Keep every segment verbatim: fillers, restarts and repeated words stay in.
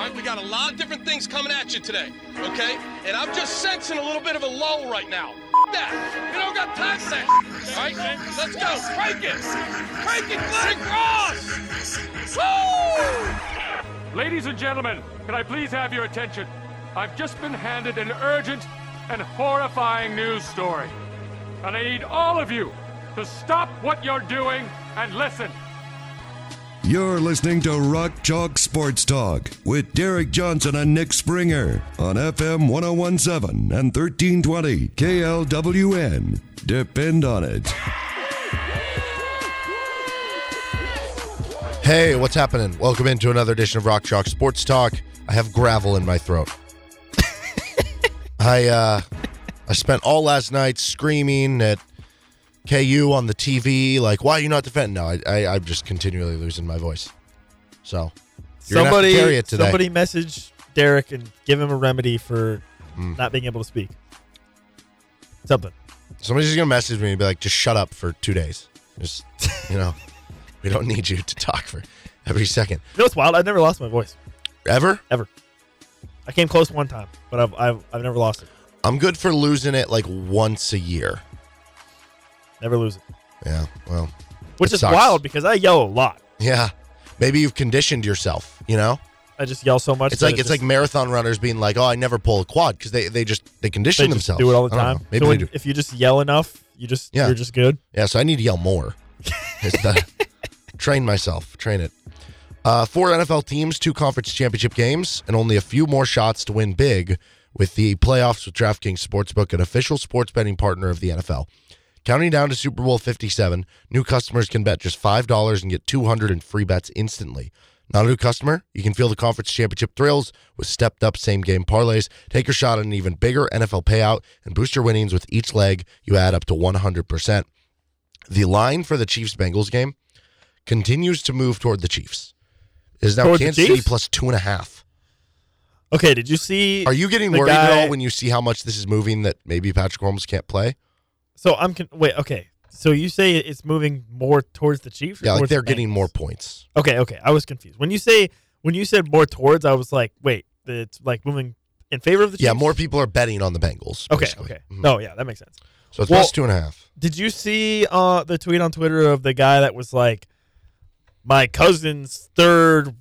All right, we got a lot of different things coming at you today, okay? And I'm just sensing a little bit of a lull right now. F*** that. You don't got time for that. All right, let's go. Crank it. Crank it, Glenn Cross. Woo! Ladies and gentlemen, can I please have your attention? I've just been handed an urgent and horrifying news story. And I need all of you to stop what you're doing and listen. You're listening to Rock Chalk Sports Talk with Derek Johnson and Nick Springer on F M one oh one point seven and thirteen twenty K L W N. Depend on it. Hey, what's happening? Welcome into another edition of Rock Chalk Sports Talk. I have gravel in my throat. I uh, I spent all last night screaming at K U on the T V, like, why are you not defending? No, I, I, I'm just continually losing my voice. So, you're somebody, gonna have to carry it today. Somebody message Derek and give him a remedy for mm. not being able to speak. Something. Somebody's just going to message me and be like, just shut up for two days. Just, you know, we don't need you to talk for every second. You know what's wild? I've never lost my voice. Ever? Ever. I came close one time, but I've, I've, I've never lost it. I'm good for losing it like once a year. Never lose it. Yeah, well. Which is sucks. Wild because I yell a lot. Yeah. Maybe you've conditioned yourself, you know? I just yell so much. It's like it it's just, like marathon runners being like, oh, I never pull a quad because they, they just they condition they themselves. They do it all the time. Maybe so when, they do. If you just yell enough, you just, yeah. you're just good. Yeah, so I need to yell more. the, train myself. Train it. Uh, four N F L teams, two conference championship games, and only a few more shots to win big with the playoffs with DraftKings Sportsbook, an official sports betting partner of the N F L. Counting down to Super Bowl fifty-seven, new customers can bet just five dollars and get two hundred in free bets instantly. Not a new customer? You can feel the conference championship thrills with stepped-up same-game parlays. Take your shot at an even bigger N F L payout and boost your winnings with each leg. You add up to one hundred percent. The line for the Chiefs-Bengals game continues to move toward the Chiefs. It is now toward Kansas City plus two and a half. Okay, did you see? Are you getting worried guy... at all when you see how much this is moving that maybe Patrick Mahomes can't play? So I'm con- wait, okay. So you say it's moving more towards the Chiefs? Or yeah, like they're the getting more points. Okay, okay. I was confused. When you say when you said more towards, I was like, wait, it's like moving in favor of the Chiefs? Yeah, more people are betting on the Bengals. Okay, basically. okay. Mm-hmm. Oh, yeah, that makes sense. So it's well, plus two and a half. Did you see uh, the tweet on Twitter of the guy that was like, my cousin's third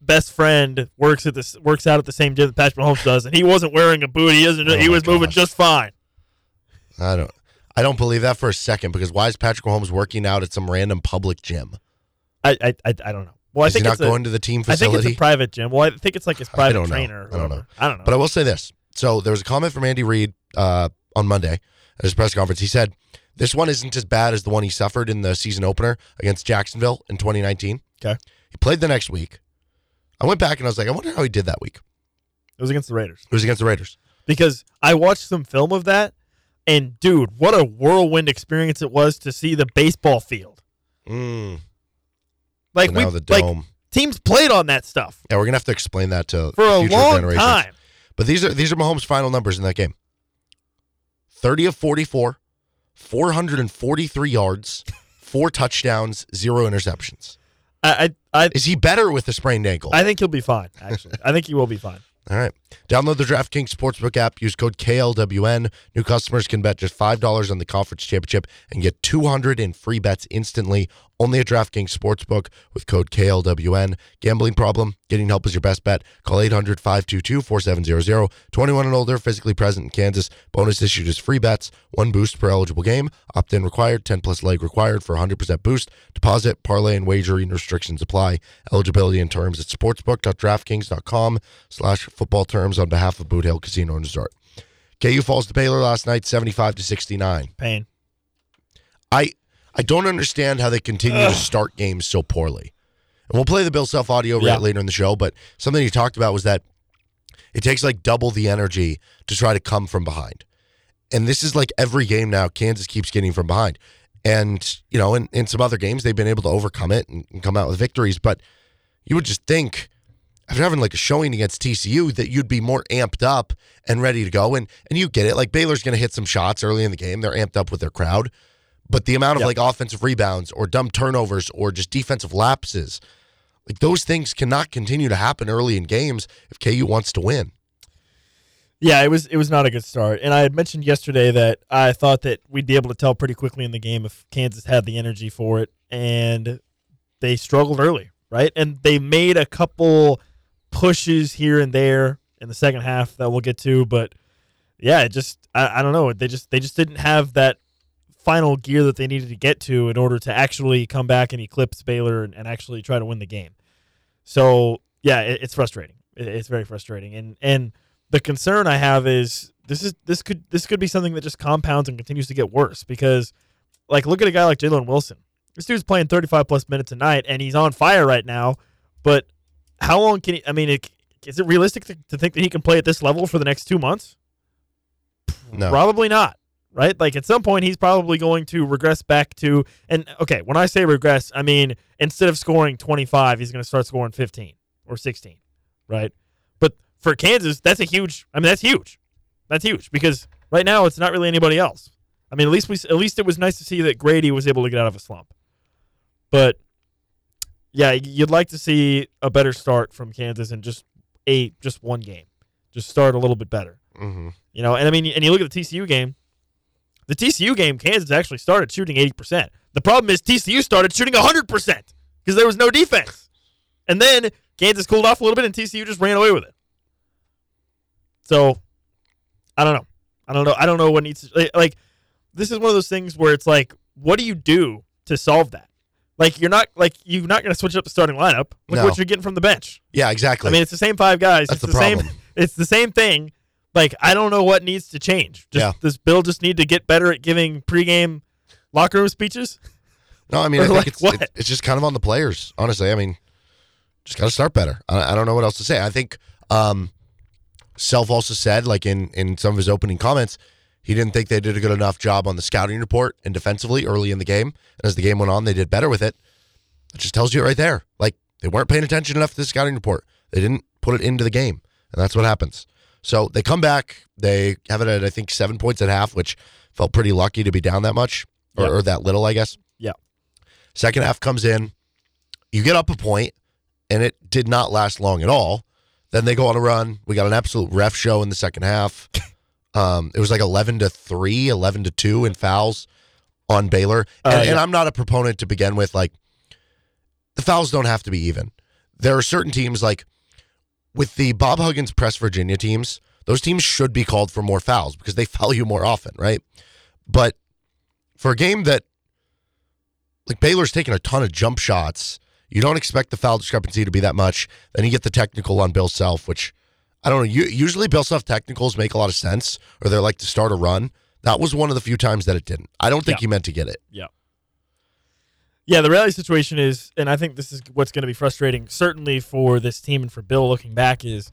best friend works at this works out at the same gym that Patrick Mahomes does, and he wasn't wearing a boot. He isn't. Oh he was gosh. moving just fine. I don't. I don't believe that for a second, because why is Patrick Mahomes working out at some random public gym? I I I don't know. Well, I is think he not it's going a, to the team facility? I think it's a private gym. Well, I think it's like his private I don't trainer. Know. I don't know. I don't know. But I will say this. So there was a comment from Andy Reid uh, on Monday at his press conference. He said, this one isn't as bad as the one he suffered in the season opener against Jacksonville in twenty nineteen. Okay. He played the next week. I went back and I was like, I wonder how he did that week. It was against the Raiders. It was against the Raiders. Because I watched some film of that. And, dude, what a whirlwind experience it was to see the baseball field. Mm. Like, we, the dome. Like, teams played on that stuff. Yeah, we're going to have to explain that to for a future long generations. Time. But these are, these are Mahomes' final numbers in that game. thirty of forty-four, four hundred forty-three yards, four touchdowns, zero interceptions. I, I, I, Is he better with a sprained ankle? I think he'll be fine, actually. I think he will be fine. All right. Download the DraftKings Sportsbook app. Use code K L W N. New customers can bet just five dollars on the conference championship and get two hundred in free bets instantly. Only at DraftKings Sportsbook with code K L W N. Gambling problem? Getting help is your best bet. Call eight hundred, five two two, four seven zero zero. twenty-one and older, physically present in Kansas. Bonus issued is free bets. One boost per eligible game. Opt-in required. ten plus leg required for one hundred percent boost. Deposit, parlay, and wagering restrictions apply. Eligibility and terms at sportsbook.draftkings.com slash football terms on behalf of Boot Hill Casino and Resort. K U falls to Baylor last night, seventy-five to sixty-nine. Pain. I... I don't understand how they continue Ugh. to start games so poorly. And we'll play the Bill Self audio yeah. later in the show, but something you talked about was that it takes like double the energy to try to come from behind. And this is like every game now, Kansas keeps getting from behind. And, you know, in, in some other games, they've been able to overcome it and, and come out with victories. But you would just think, after having like a showing against T C U, that you'd be more amped up and ready to go. And, and you get it. Like Baylor's going to hit some shots early in the game. They're amped up with their crowd. But the amount of yep. like offensive rebounds or dumb turnovers or just defensive lapses, Like, those things cannot continue to happen early in games if K U wants to win. Yeah, it was it was not a good start. And I had mentioned yesterday that I thought that we'd be able to tell pretty quickly in the game if Kansas had the energy for it, and they struggled early, right? And they made a couple pushes here and there in the second half that we'll get to, but yeah, it just I, I don't know. They just they just didn't have that final gear that they needed to get to in order to actually come back and eclipse Baylor and, and actually try to win the game. So yeah, it, it's frustrating. It, it's very frustrating. And and the concern I have is this is this could this could be something that just compounds and continues to get worse, because, like, look at a guy like Jalen Wilson. This dude's playing thirty-five plus minutes a night and he's on fire right now. But how long can he? I mean, it, is it realistic to, to think that he can play at this level for the next two months? No. Probably not, right? Like, at some point, he's probably going to regress back to, and okay, when I say regress, I mean, instead of scoring twenty-five, he's going to start scoring fifteen or sixteen, right? But for Kansas, that's a huge, I mean, that's huge. That's huge, because right now it's not really anybody else. I mean, at least we, at least it was nice to see that Grady was able to get out of a slump. But yeah, you'd like to see a better start from Kansas in just a, just one game. Just start a little bit better. Mm-hmm. You know, and I mean, and you look at the T C U game. The T C U game, Kansas actually started shooting eighty percent. The problem is T C U started shooting one hundred percent because there was no defense. And then Kansas cooled off a little bit, and T C U just ran away with it. So, I don't know. I don't know. I don't know what needs to... Like, this is one of those things where it's like, what do you do to solve that? Like, you're not like you're not going to switch up the starting lineup. Look no. what you're getting from the bench. Yeah, exactly. I mean, it's the same five guys. That's it's the, the same. It's the same thing. Like, I don't know what needs to change. Just, yeah. Does Bill just need to get better at giving pregame locker room speeches? No, I mean, I think like, it's, it, it's just kind of on the players, honestly. I mean, just got to start better. I, I don't know what else to say. I think um, Self also said, like, in, in some of his opening comments, he didn't think they did a good enough job on the scouting report and defensively early in the game. And as the game went on, they did better with it. It just tells you it right there. Like, they weren't paying attention enough to the scouting report. They didn't put it into the game, and that's what happens. So they come back. They have it at, I think, seven points at half, which felt pretty lucky to be down that much, or, yep. or that little, I guess. Yeah. Second half comes in. You get up a point, and it did not last long at all. Then they go on a run. We got an absolute ref show in the second half. um, it was like eleven to three, eleven to two in fouls on Baylor. Uh, and, yeah. and I'm not a proponent to begin with. Like, the fouls don't have to be even. There are certain teams, like, with the Bob Huggins Press Virginia teams, those teams should be called for more fouls because they foul you more often, right? But for a game that, like, Baylor's taking a ton of jump shots, you don't expect the foul discrepancy to be that much. Then you get the technical on Bill Self, which, I don't know, you, usually Bill Self technicals make a lot of sense, or they're like to start a run. That was one of the few times that it didn't. I don't think yeah. he meant to get it. Yeah. Yeah, the reality situation is, and I think this is what's going to be frustrating, certainly for this team and for Bill looking back, is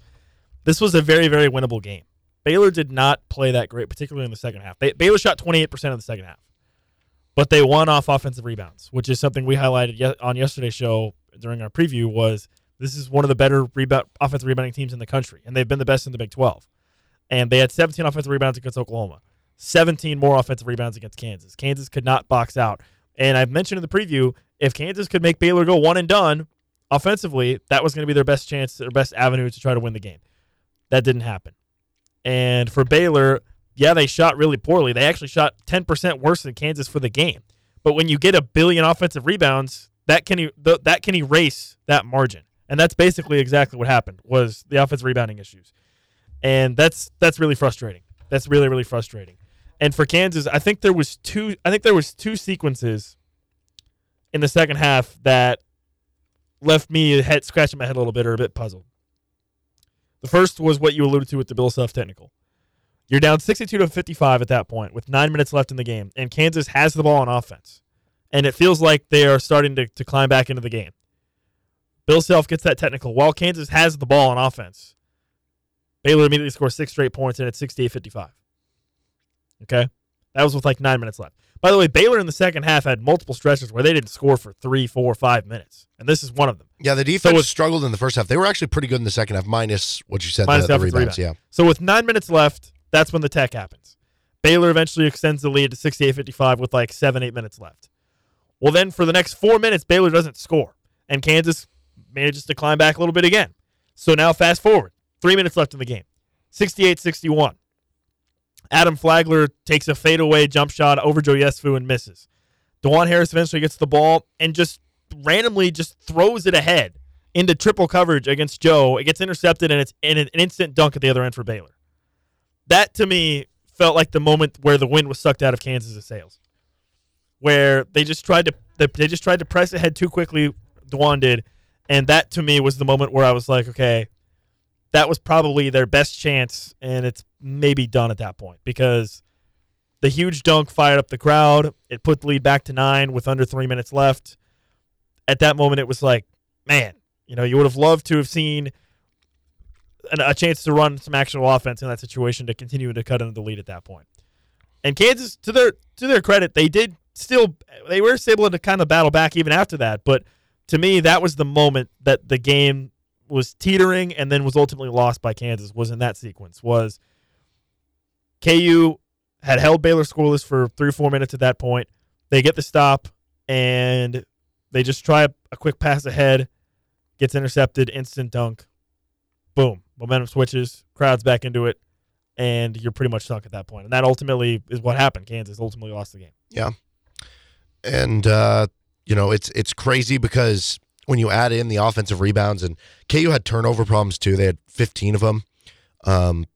this was a very, very winnable game. Baylor did not play that great, particularly in the second half. They, Baylor shot twenty-eight percent in the second half, but they won off offensive rebounds, which is something we highlighted ye- on yesterday's show during our preview, was this is one of the better rebound, offensive rebounding teams in the country, and they've been the best in the Big twelve. And they had seventeen offensive rebounds against Oklahoma, seventeen more offensive rebounds against Kansas. Kansas could not box out. And I've mentioned in the preview, if Kansas could make Baylor go one and done offensively, that was going to be their best chance, their best avenue to try to win the game. That didn't happen. And for Baylor, yeah, they shot really poorly. They actually shot ten percent worse than Kansas for the game. But when you get a billion offensive rebounds, that can that can erase that margin. And that's basically exactly what happened, was the offensive rebounding issues. And that's that's really frustrating. That's really, really frustrating. And for Kansas, I think there was two I think there was two sequences in the second half that left me head, scratching my head a little bit, or a bit puzzled. The first was what you alluded to with the Bill Self technical. You're down sixty-two to fifty-five at that point with nine minutes left in the game, and Kansas has the ball on offense. And it feels like they are starting to, to climb back into the game. Bill Self gets that technical while Kansas has the ball on offense. Baylor immediately scores six straight points, and it's sixty-eight fifty-five. Okay? That was with like nine minutes left. By the way, Baylor in the second half had multiple stretches where they didn't score for three, four, five minutes. And this is one of them. Yeah, the defense so with, struggled in the first half. They were actually pretty good in the second half, minus what you said, minus the, the rebounds. Yeah. So with nine minutes left, that's when the tech happens. Baylor eventually extends the lead to sixty-eight fifty-five with like seven, eight minutes left. Well, then for the next four minutes, Baylor doesn't score. And Kansas manages to climb back a little bit again. So now fast forward. Three minutes left in the game. sixty-eight sixty-one. Adam Flagler takes a fadeaway jump shot over Joe Yesufu and misses. Dajuan Harris eventually gets the ball and just randomly just throws it ahead into triple coverage against Joe. It gets intercepted, and it's in an instant dunk at the other end for Baylor. That, to me, felt like the moment where the wind was sucked out of Kansas' sails, where they just tried to they just tried to press ahead too quickly, Dajuan did, and that, to me, was the moment where I was like, okay, that was probably their best chance, and it's maybe done at that point, because the huge dunk fired up the crowd. It put the lead back to nine with under three minutes left. At that moment, it was like, man, you know, you would have loved to have seen an, a chance to run some actual offense in that situation to continue to cut into the lead at that point. And Kansas, to their to their credit, they did still they were able to kind of battle back even after that. But to me, that was the moment that the game was teetering and then was ultimately lost by Kansas. Was in that sequence was K U had held Baylor scoreless for three or four minutes at that point. They get the stop and they just try a quick pass ahead. Gets intercepted, instant dunk, boom, momentum switches, crowd's back into it, and you're pretty much stuck at that point. And that ultimately is what happened. Kansas ultimately lost the game. Yeah. And, uh, you know, it's it's crazy because when you add in the offensive rebounds, and K U had turnover problems too. They had fifteen of them. Um,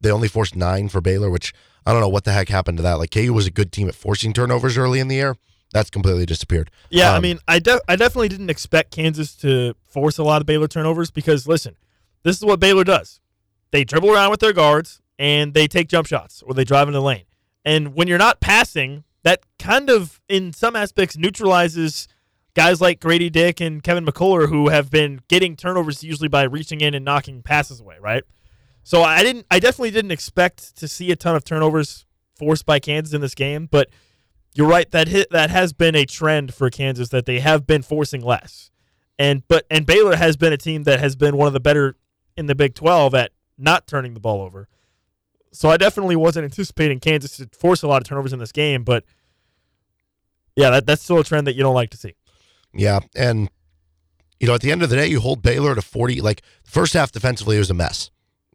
they only forced nine for Baylor, which I don't know what the heck happened to that. Like, K U was a good team at forcing turnovers early in the year. That's completely disappeared. Yeah, um, I mean, I de- I definitely didn't expect Kansas to force a lot of Baylor turnovers because, listen, this is what Baylor does. They dribble around with their guards, and they take jump shots, or they drive into the lane. And when you're not passing, that kind of, in some aspects, neutralizes guys like Grady Dick and Kevin McCullar, who have been getting turnovers usually by reaching in and knocking passes away, right? So I didn't. I definitely didn't expect to see a ton of turnovers forced by Kansas in this game, but you're right. That hit, that has been a trend for Kansas, that they have been forcing less, and but and Baylor has been a team that has been one of the better in the Big twelve at not turning the ball over. So I definitely wasn't anticipating Kansas to force a lot of turnovers in this game, but yeah, that that's still a trend that you don't like to see. Yeah, and you know, at the end of the day, you hold Baylor to forty. Like, first half defensively, it was a mess.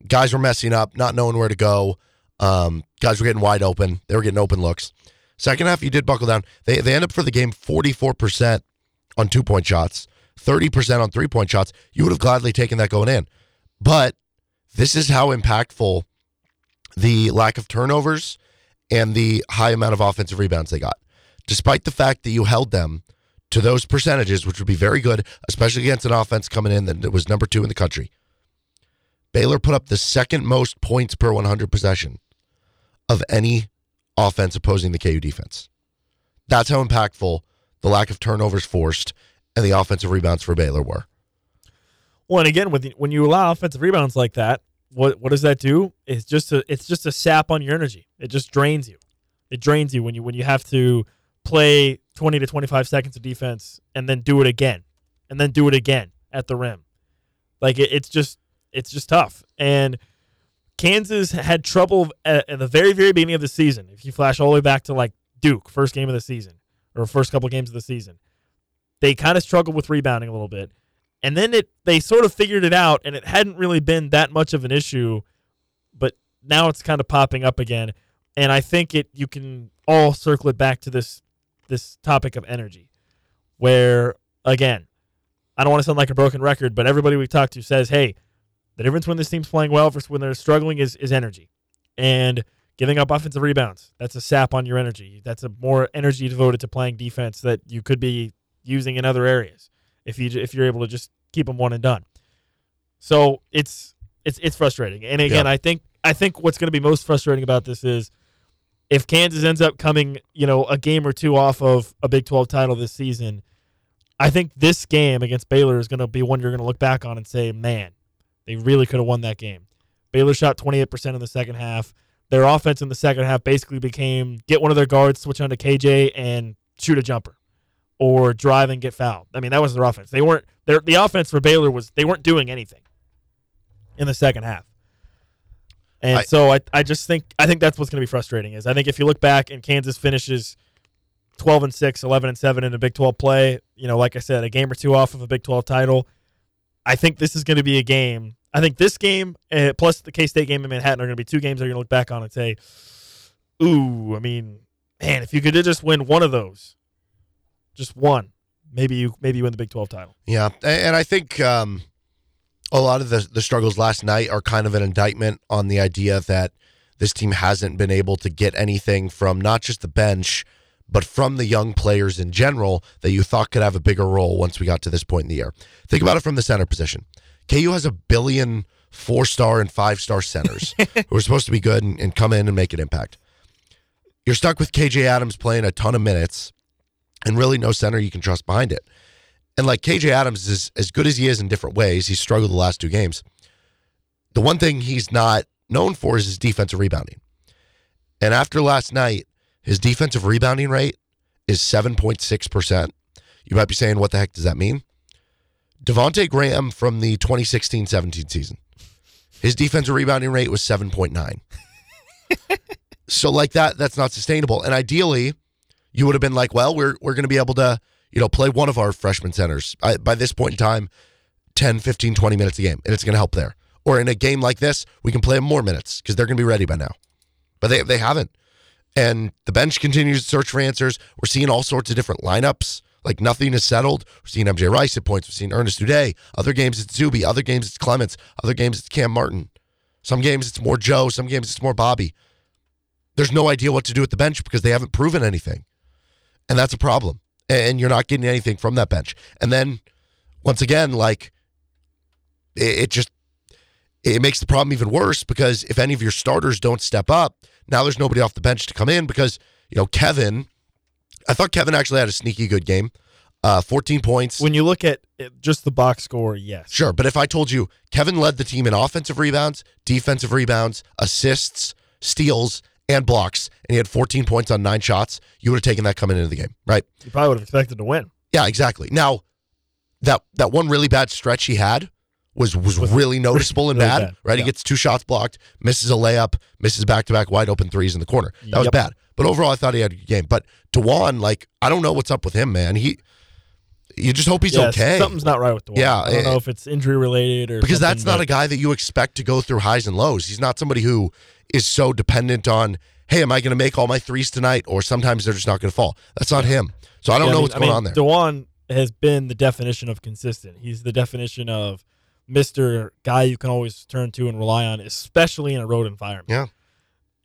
Guys were messing up, not knowing where to go. Um, guys were getting wide open. They were getting open looks. Second half, you did buckle down. They they end up for the game forty-four percent on two-point shots, thirty percent on three-point shots. You would have gladly taken that going in. But this is how impactful the lack of turnovers and the high amount of offensive rebounds they got. Despite the fact that you held them to those percentages, which would be very good, especially against an offense coming in that was number two in the country, Baylor put up the second most points per one hundred possession of any offense opposing the K U defense. That's how impactful the lack of turnovers forced and the offensive rebounds for Baylor were. Well, and again, with the, when you allow offensive rebounds like that, what what does that do? It's just a it's just a sap on your energy. It just drains you. It drains you when you when you have to play twenty to twenty-five seconds of defense and then do it again, and then do it again at the rim. Like it, it's just it's just tough. And Kansas had trouble at, at the very, very beginning of the season. If you flash all the way back to, like, Duke, first game of the season, or first couple games of the season, they kind of struggled with rebounding a little bit. And then it they sort of figured it out, and it hadn't really been that much of an issue, but now it's kind of popping up again. And I think it you can all circle it back to this this topic of energy, where, again, I don't want to sound like a broken record, but everybody we talked to says, hey, the difference when this team's playing well versus when they're struggling is, is energy. And giving up offensive rebounds, that's a sap on your energy. That's a more energy devoted to playing defense that you could be using in other areas if you if you're able to just keep them one and done. So it's it's it's frustrating. And again, yeah. I think I think what's going to be most frustrating about this is if Kansas ends up coming, you know, a game or two off of a Big twelve title this season, I think this game against Baylor is going to be one you're going to look back on and say, man, they really could have won that game. Baylor shot twenty-eight percent in the second half. Their offense in the second half basically became get one of their guards, switch on to K J, and shoot a jumper, or drive and get fouled. I mean, that was their offense. They weren't their the offense for Baylor was they weren't doing anything in the second half. And I, so I I just think I think that's what's going to be frustrating is I think if you look back and Kansas finishes twelve and six, eleven and seven in a Big twelve play, you know, like I said, a game or two off of a Big twelve title. I think this is going to be a game. I think this game uh, plus the K-State game in Manhattan are going to be two games they're going to look back on and say, ooh, I mean, man, if you could just win one of those, just one, maybe you maybe you win the Big twelve title. Yeah, and I think um, a lot of the, the struggles last night are kind of an indictment on the idea that this team hasn't been able to get anything from not just the bench, but from the young players in general that you thought could have a bigger role once we got to this point in the year. Think about it from the center position. K U has a billion four-star and five-star centers who are supposed to be good and, and come in and make an impact. You're stuck with K J Adams playing a ton of minutes and really no center you can trust behind it. And like K J Adams is as good as he is in different ways. He's struggled the last two games. The one thing he's not known for is his defensive rebounding. And after last night, his defensive rebounding rate is seven point six percent. You might be saying, what the heck does that mean? Devontae Graham from the twenty sixteen seventeen season, his defensive rebounding rate was seven point nine. So like that, that's not sustainable. And ideally, you would have been like, well, we're we're going to be able to, you know, play one of our freshman centers I, by this point in time, ten, fifteen, twenty minutes a game, and it's going to help there. Or in a game like this, we can play them more minutes because they're going to be ready by now. But they they haven't. And the bench continues to search for answers. We're seeing all sorts of different lineups. Like, nothing is settled. We're seeing M J Rice at points. We've seen Ernest Uday. Other games, it's Zuby. Other games, it's Clements. Other games, it's Cam Martin. Some games, it's more Joe. Some games, it's more Bobby. There's no idea what to do with the bench because they haven't proven anything. And that's a problem. And you're not getting anything from that bench. And then, once again, like, it, it just... it makes the problem even worse because if any of your starters don't step up, now there's nobody off the bench to come in because, you know, Kevin, I thought Kevin actually had a sneaky good game, uh, fourteen points. When you look at it, just the box score, yes. Sure, but if I told you Kevin led the team in offensive rebounds, defensive rebounds, assists, steals, and blocks, and he had fourteen points on nine shots, you would have taken that coming into the game, right? You probably would have expected to win. Yeah, exactly. Now, that that one really bad stretch he had, was was really noticeable and really bad, bad, right? Yeah. He gets two shots blocked, misses a layup, misses back-to-back wide-open threes in the corner. That yep. was bad. But overall, I thought he had a good game. But Dajuan, like, I don't know what's up with him, man. He, You just hope he's yeah, okay. Something's not right with Dajuan. Yeah, I don't it, know if it's injury-related or because that's not like, a guy that you expect to go through highs and lows. He's not somebody who is so dependent on, hey, am I going to make all my threes tonight? Or sometimes they're just not going to fall. That's not him. So I don't yeah, know I mean, what's going I mean, on there. Dajuan has been the definition of consistent. He's the definition of Mister Guy you can always turn to and rely on, especially in a road environment. Yeah.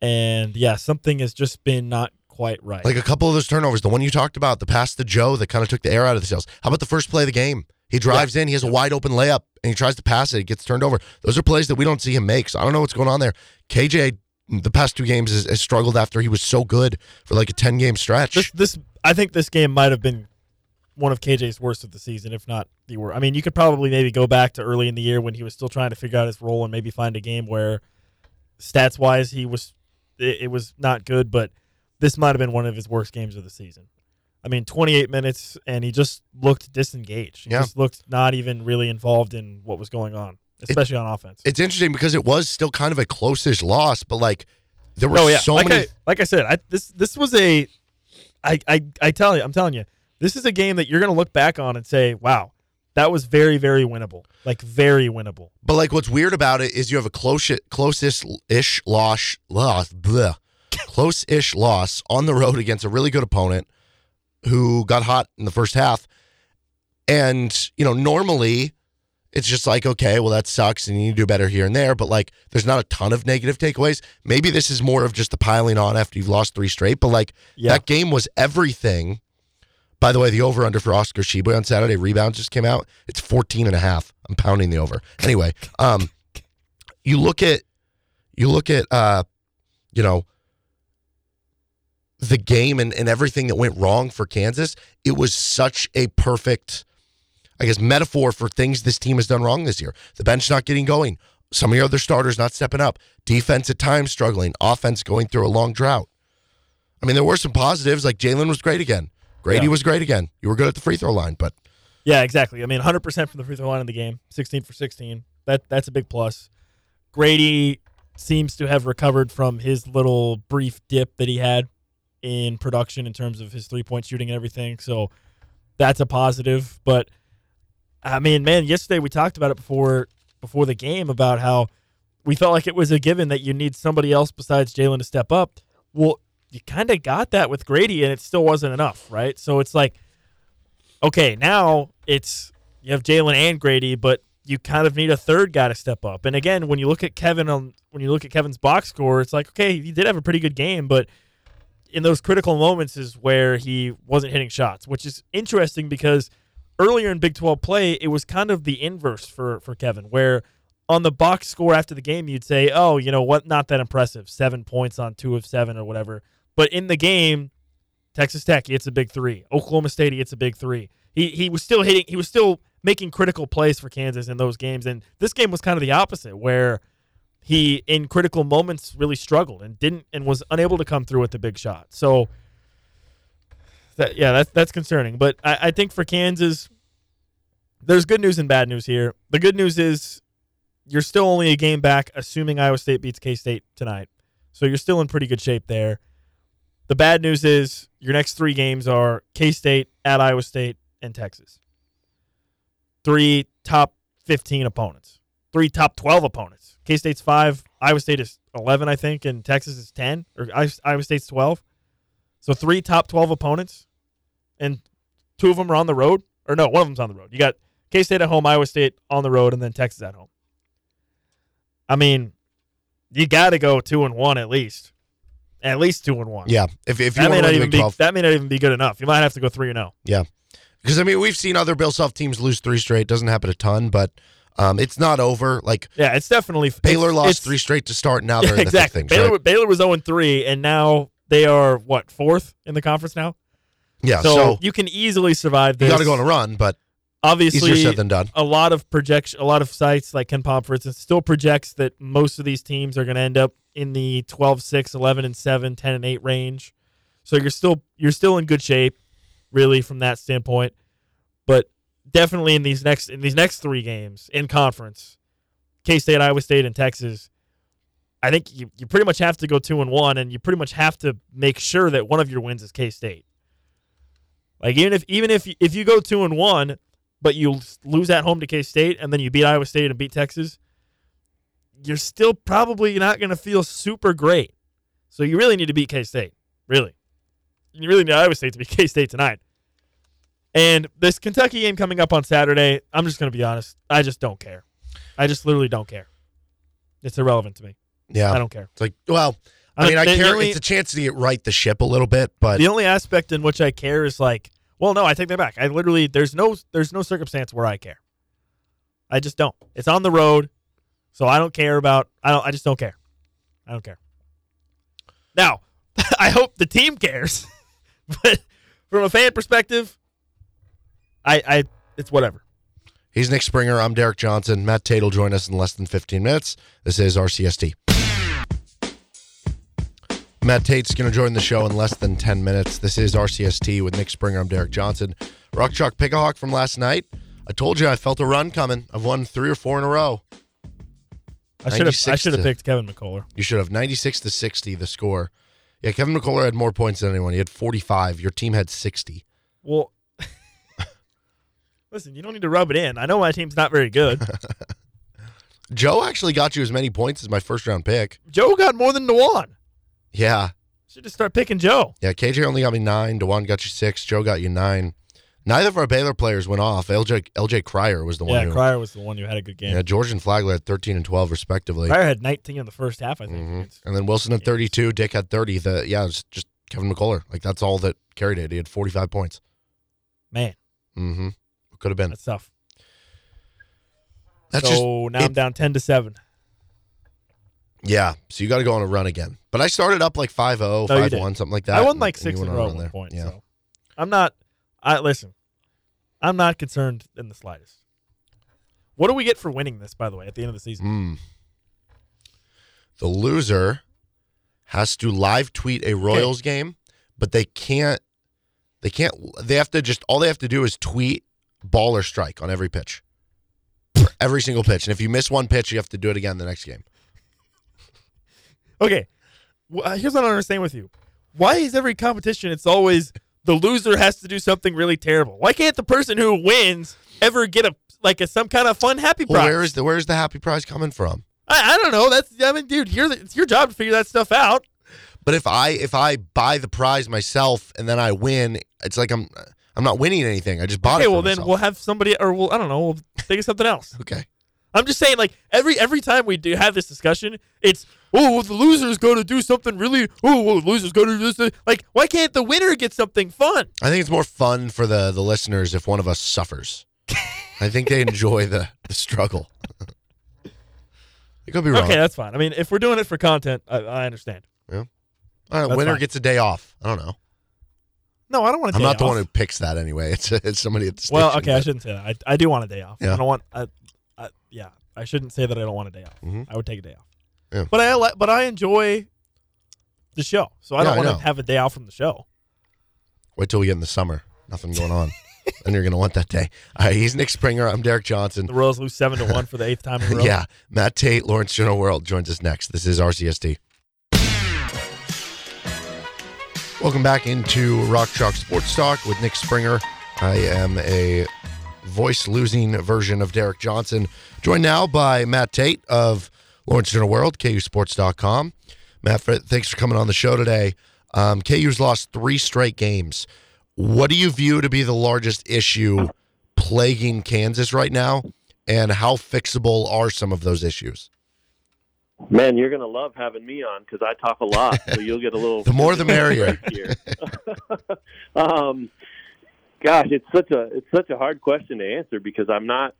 And, yeah, something has just been not quite right. Like a couple of those turnovers, the one you talked about, the pass to Joe that kind of took the air out of the sails. How about the first play of the game? He drives yeah. in, he has a wide-open layup, and he tries to pass it. It gets turned over. Those are plays that we don't see him make, so I don't know what's going on there. K J, the past two games, has, has struggled after he was so good for like a ten-game stretch. This, this, I think this game might have been one of K J's worst of the season, if not the worst. I mean, you could probably maybe go back to early in the year when he was still trying to figure out his role and maybe find a game where stats-wise he was it, it was not good, but this might have been one of his worst games of the season. I mean, twenty-eight minutes, and he just looked disengaged. He yeah. just looked not even really involved in what was going on, especially it, on offense. It's interesting because it was still kind of a close-ish loss, but, like, there were oh, yeah. so like many. I, like I said, I, this this was a I, – I, I tell you, I'm telling you, this is a game that you're going to look back on and say, wow, that was very, very winnable. Like, very winnable. But, like, what's weird about it is you have a close, close-ish loss, loss, bleh, close-ish loss on the road against a really good opponent who got hot in the first half. And, you know, normally it's just like, okay, well, that sucks, and you need to do better here and there. But, like, there's not a ton of negative takeaways. Maybe this is more of just the piling on after you've lost three straight. But, like, yeah. that game was everything. By the way, the over-under for Oscar Tshiebwe on Saturday, rebounds just came out. It's fourteen and a half. I'm pounding the over. Anyway, um, you look at, you look at, uh, you know, the game and, and everything that went wrong for Kansas. It was such a perfect, I guess, metaphor for things this team has done wrong this year. The bench not getting going. Some of your other starters not stepping up. Defense at times struggling. Offense going through a long drought. I mean, there were some positives, like Jalen was great again. Grady yeah. was great again. You were good at the free throw line, but yeah, exactly. I mean, one hundred percent from the free throw line in the game, sixteen for sixteen. That that's a big plus. Grady seems to have recovered from his little brief dip that he had in production in terms of his three-point shooting and everything, so that's a positive. But I mean, man, yesterday we talked about it before before the game about how we felt like it was a given that you need somebody else besides Jalen to step up. Well, you kind of got that with Grady, and it still wasn't enough, right? So it's like, okay, now it's you have Jalen and Grady, but you kind of need a third guy to step up. And again, when you look at Kevin on when you look at Kevin's box score, it's like, okay, he did have a pretty good game, but in those critical moments is where he wasn't hitting shots, which is interesting because earlier in Big twelve play, it was kind of the inverse for, for Kevin, where on the box score after the game, you'd say, oh, you know what, not that impressive, seven points on two of seven or whatever. But in the game, Texas Tech, he hits a big three. Oklahoma State, he hits a big three. He he was still hitting, he was still making critical plays for Kansas in those games. And this game was kind of the opposite, where he, in critical moments, really struggled and didn't and was unable to come through with the big shot. So, that, yeah, that's, that's concerning. But I, I think for Kansas, there's good news and bad news here. The good news is you're still only a game back, assuming Iowa State beats K-State tonight. So you're still in pretty good shape there. The bad news is your next three games are K-State, at Iowa State, and Texas. Three top fifteen opponents. Three top twelve opponents. K-State's five, Iowa State is eleven, I think, and Texas is ten, or Iowa State's twelve. So three top twelve opponents, and two of them are on the road. Or no, one of them's on the road. You got K-State at home, Iowa State on the road, and then Texas at home. I mean, you got to go two and one at least. At least two and one. Yeah. If if you that may not even be that may not even be good enough. You might have to go three and zero. Yeah. Because, I mean, we've seen other Bill Self teams lose three straight. It doesn't happen a ton, but um, it's not over. Like, yeah, it's definitely Baylor it's, lost it's, three straight to start. Now they're yeah, in the exactly. thick things, Baylor, right? Baylor was zero and three, and now they are what fourth in the conference now. Yeah, so, so you can easily survive this. You got to go on a run, but obviously, easier said than done. A lot of projection, a lot of sites like Ken Palm, for instance, still projects that most of these teams are going to end up in the twelve six, eleven and seven, ten and eight range. So you're still you're still in good shape, really, from that standpoint. But definitely in these next in these next three games in conference, K-State, Iowa State, and Texas, I think you, you pretty much have to go two and one, and you pretty much have to make sure that one of your wins is K-State. Like even if even if you, if you go two and one, but you lose at home to K-State, and then you beat Iowa State and beat Texas, you're still probably not going to feel super great. So you really need to beat K-State, really. You really need Iowa State to beat K-State tonight. And this Kentucky game coming up on Saturday, I'm just going to be honest, I just don't care. I just literally don't care. It's irrelevant to me. Yeah. I don't care. It's like, well, I mean, I the, care. Only, it's a chance to right the ship a little bit, but the only aspect in which I care is like, well, no, I take that back. I literally, there's no there's no circumstance where I care. I just don't. It's on the road, so I don't care about, I don't. I just don't care. I don't care. Now, I hope the team cares, but from a fan perspective, I, I it's whatever. He's Nick Springer. I'm Derek Johnson. Matt Tate will join us in less than fifteen minutes. This is R C S T. Matt Tate's going to join the show in less than ten minutes. This is R C S T with Nick Springer. I'm Derek Johnson. Rock Chalk Pick-a-Hawk from last night. I told you I felt a run coming. I've won three or four in a row. I should have I should have picked Kevin McCullar. You should have. ninety-six to sixty, the score. Yeah, Kevin McCullar had more points than anyone. He had forty-five. Your team had sixty. Well, listen, you don't need to rub it in. I know my team's not very good. Joe actually got you as many points as my first-round pick. Joe got more than Dajuan. Yeah. Should just start picking Joe. Yeah, K J only got me nine. Dajuan got you six. Joe got you nine. Neither of our Baylor players went off. L J L J Cryer was the one. Yeah, who, Cryer was the one who had a good game. Yeah, George and Flagler had thirteen and twelve respectively. Cryer had nineteen in the first half, I think. Mm-hmm. And then Wilson had thirty-two. Dick had thirty. The yeah, it was just Kevin McCullar. Like that's all that carried it. He had forty-five points. Man. Mm-hmm. Could have been. That's tough. That's so just, now it, I'm down ten to seven. Yeah, so you got to go on a run again. But I started up like five oh, no, five one, something like that. I won like and, six and in a row at one point. Yeah. So. I'm not I listen, I'm not concerned in the slightest. What do we get for winning this, by the way, at the end of the season? Mm. The loser has to live tweet a Royals okay. game, but they can't they can't they have to just all they have to do is tweet ball or strike on every pitch. For every single pitch. And if you miss one pitch, you have to do it again the next game. Okay, well, here's what I don't understand with you. Why is every competition, it's always the loser has to do something really terrible? Why can't the person who wins ever get a, like a, some kind of fun happy prize. Well, where is the where's the happy prize coming from? I, I don't know. That's I mean, dude, you're the, it's your job to figure that stuff out. But if I if I buy the prize myself and then I win, it's like I'm I'm not winning anything. I just bought okay, it. Okay, well myself. Then we'll have somebody, or we'll I don't know, we'll think of something else. Okay. I'm just saying, like every every time we do have this discussion, it's oh well, the loser's going to do something really. Oh, well, the loser's going to do this. Thing. Like, why can't the winner get something fun? I think it's more fun for the the listeners if one of us suffers. I think they enjoy the, the struggle. It could be wrong. Okay, that's fine. I mean, if we're doing it for content, I, I understand. Yeah. All right, that's winner fine. Gets a day off. I don't know. No, I don't want a day off. I'm not the one who picks that anyway. It's it's somebody at the station. Well, okay, that... I shouldn't say that. I I do want a day off. Yeah. I don't want. I, I, yeah, I shouldn't say that I don't want a day off. Mm-hmm. I would take a day off. Yeah. But I but I enjoy the show, so I yeah, don't want I to have a day off from the show. Wait till we get in the summer. Nothing going on. And you're going to want that day. All right, he's Nick Springer. I'm Derek Johnson. The Royals lose seven to one for the eighth time in a row. Yeah. Matt Tate, Lawrence General World joins us next. This is R C S T. Welcome back into Rock Chalk Sports Talk with Nick Springer. I am a voice-losing version of Derek Johnson. Joined now by Matt Tate of Lawrence General World, K U Sports dot com. Matt, thanks for coming on the show today. Um, K U's lost three straight games. What do you view to be the largest issue plaguing Kansas right now, and how fixable are some of those issues? Man, you're going to love having me on because I talk a lot, so you'll get a little... The more the merrier. um, gosh, it's such a it's such a hard question to answer because I'm not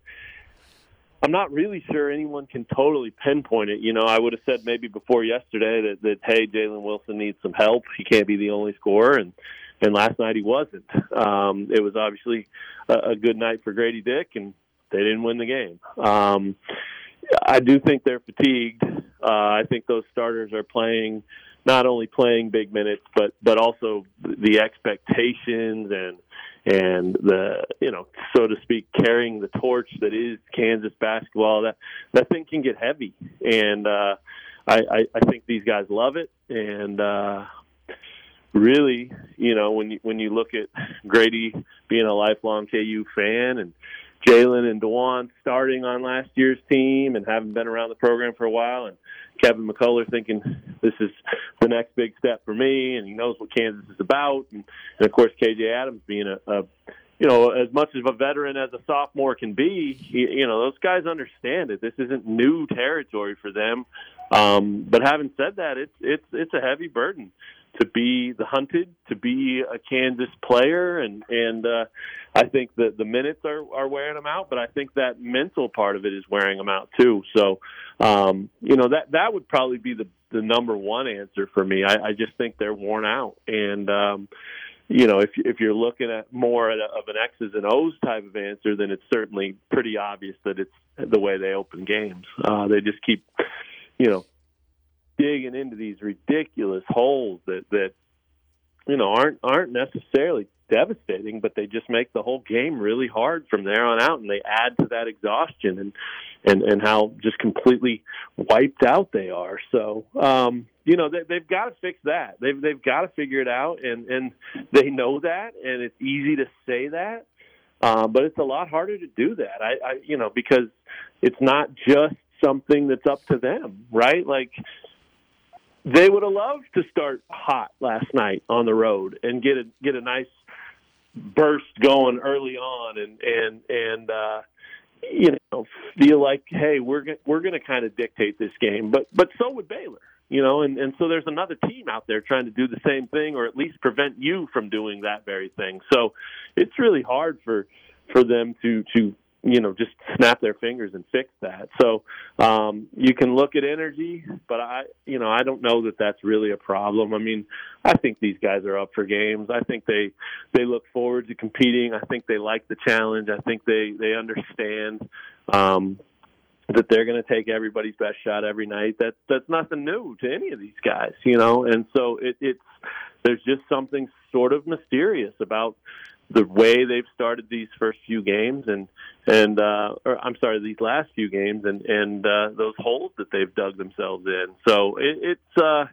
I'm not really sure anyone can totally pinpoint it. You know, I would have said maybe before yesterday that, that hey, Jalen Wilson needs some help. He can't be the only scorer, and And last night he wasn't. Um, it was obviously a, a good night for Grady Dick, and they didn't win the game. Um, I do think they're fatigued. Uh, I think those starters are playing, not only playing big minutes, but but also the expectations and and the you know so to speak carrying the torch that is Kansas basketball. That that thing can get heavy, and uh, I, I I think these guys love it, and. Uh, Really, you know, when you, when you look at Grady being a lifelong K U fan and Jalen and Dajuan starting on last year's team and having been around the program for a while, and Kevin McCullar thinking this is the next big step for me, and he knows what Kansas is about, and, and of course K J Adams being a, a you know, as much of a veteran as a sophomore can be, you, you know, those guys understand it. This isn't new territory for them. Um, but having said that, it's it's it's a heavy burden to be the hunted, to be a Kansas player, and and uh, I think that the minutes are, are wearing them out, but I think that mental part of it is wearing them out too. So, um, you know, that that would probably be the, the number one answer for me. I, I just think they're worn out, and um, you know, if if you're looking at more at a, of an X's and O's type of answer, then it's certainly pretty obvious that it's the way they open games. Uh, they just keep, you know. digging into these ridiculous holes that, that you know aren't aren't necessarily devastating, but they just make the whole game really hard from there on out, and they add to that exhaustion and and, and how just completely wiped out they are. So um, you know they, they've got to fix that. They've they've got to figure it out, and and they know that, and it's easy to say that, uh, but it's a lot harder to do that. I, I you know because it's not just something that's up to them, right? Like. They would have loved to start hot last night on the road and get a get a nice burst going early on, and and and uh, you know feel like hey we're go- we're going to kind of dictate this game, but but so would Baylor, you know, and, and so there's another team out there trying to do the same thing or at least prevent you from doing that very thing. So it's really hard for for them to to. you know, just snap their fingers and fix that. So um, you can look at energy, but I, you know, I don't know that that's really a problem. I mean, I think these guys are up for games. I think they, they look forward to competing. I think they like the challenge. I think they, they understand um, that they're going to take everybody's best shot every night. That that's nothing new to any of these guys, you know? And so it, it's, there's just something sort of mysterious about the way they've started these first few games and, and, uh, or I'm sorry, these last few games and, and, uh, those holes that they've dug themselves in. So it, it's, uh,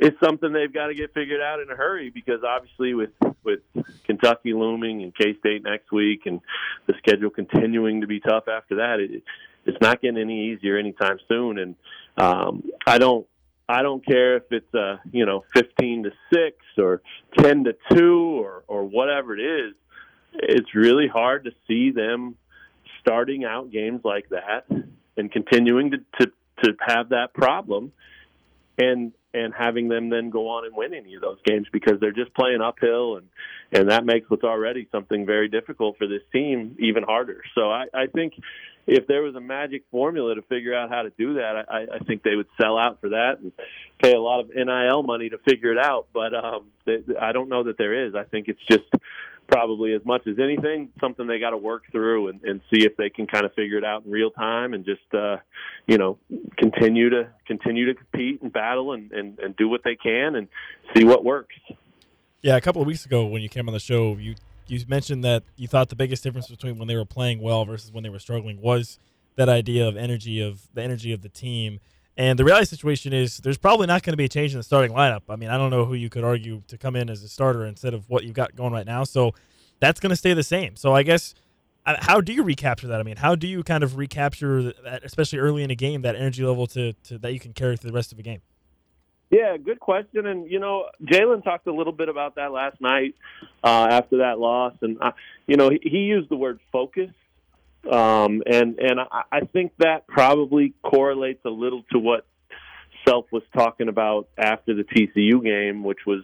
it's something they've got to get figured out in a hurry, because obviously with with Kentucky looming and K-State next week and the schedule continuing to be tough after that, it, it's not getting any easier anytime soon. And um, I don't I don't care if it's uh, you know fifteen to six or ten to two or or whatever it is. It's really hard to see them starting out games like that and continuing to, to, to have that problem and and having them then go on and win any of those games, because they're just playing uphill, and, and that makes what's already something very difficult for this team even harder. So I, I think if there was a magic formula to figure out how to do that, I, I think they would sell out for that and pay a lot of N I L money to figure it out. But um, they, I don't know that there is. I think it's just probably as much as anything, something they got to work through and, and see if they can kind of figure it out in real time, and just, uh, you know, continue to continue to compete and battle and, and, and do what they can and see what works. Yeah, a couple of weeks ago when you came on the show, you, you mentioned that you thought the biggest difference between when they were playing well versus when they were struggling was that idea of energy of the energy of the team. And the reality situation is there's probably not going to be a change in the starting lineup. I mean, I don't know who you could argue to come in as a starter instead of what you've got going right now. So that's going to stay the same. So I guess, how do you recapture that? I mean, how do you kind of recapture that, especially early in a game, that energy level to, to that you can carry through the rest of the game? Yeah, good question. And, you know, Jalen talked a little bit about that last night uh, after that loss. And, I, you know, he, he used the word focus. Um, and and I, I think that probably correlates a little to what Self was talking about after the T C U game, which was,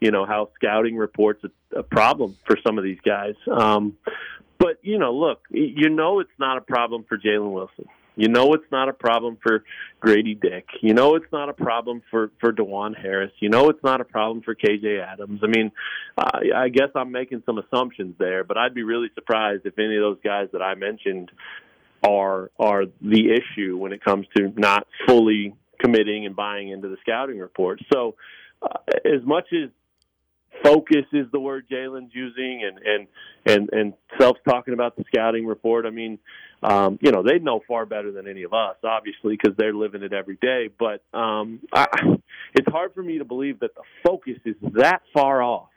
you know, how scouting reports a, a problem for some of these guys. Um, but, you know, look, you know it's not a problem for Jalen Wilson. You know it's not a problem for Grady Dick. You know it's not a problem for, for Dajuan Harris. You know it's not a problem for K J Adams. I mean, I, I guess I'm making some assumptions there, but I'd be really surprised if any of those guys that I mentioned are are the issue when it comes to not fully committing and buying into the scouting report. So uh, as much as focus is the word Jalen's using, and and and and Self's talking about the scouting report, I mean, um, you know, they know far better than any of us, obviously, because they're living it every day. But um, I, it's hard for me to believe that the focus is that far off,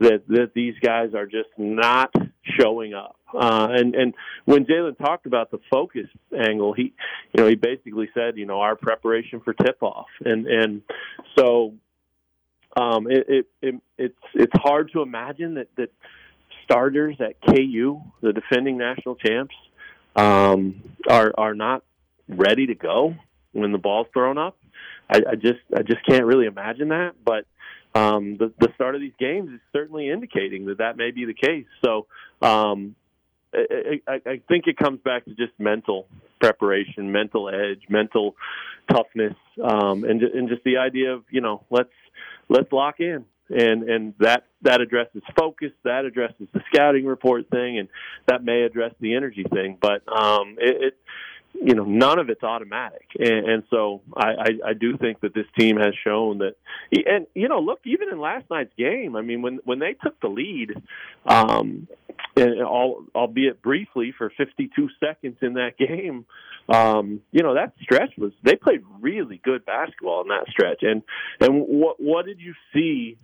that that these guys are just not showing up. Uh, and and when Jalen talked about the focus angle, he you know he basically said, you know, our preparation for tip off, and and so. Um, it, it, it, it's it's hard to imagine that, that starters at K U, the defending national champs, um, are are not ready to go when the ball's thrown up. I, I just I just can't really imagine that. But um, the the start of these games is certainly indicating that that may be the case. So um, I, I, I think it comes back to just mental preparation, mental edge, mental toughness, um, and and just the idea of, you know, let's. Let's lock in, and and that, that addresses focus, that addresses the scouting report thing, and that may address the energy thing. But um, it, it, you know, none of it's automatic, and, and so I, I, I do think that this team has shown that. And you know, look, even in last night's game, I mean, when when they took the lead, um, and all, albeit briefly for fifty-two seconds in that game, um, you know, that stretch was, they played really good basketball in that stretch. And, and what, what did you see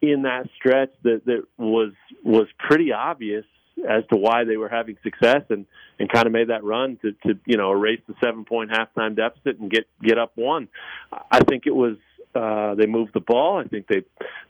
in that stretch that, that was, was pretty obvious as to why they were having success and, and kind of made that run to, to, you know, erase the seven point halftime deficit and get, get up one? I think it was, uh, they moved the ball. I think they,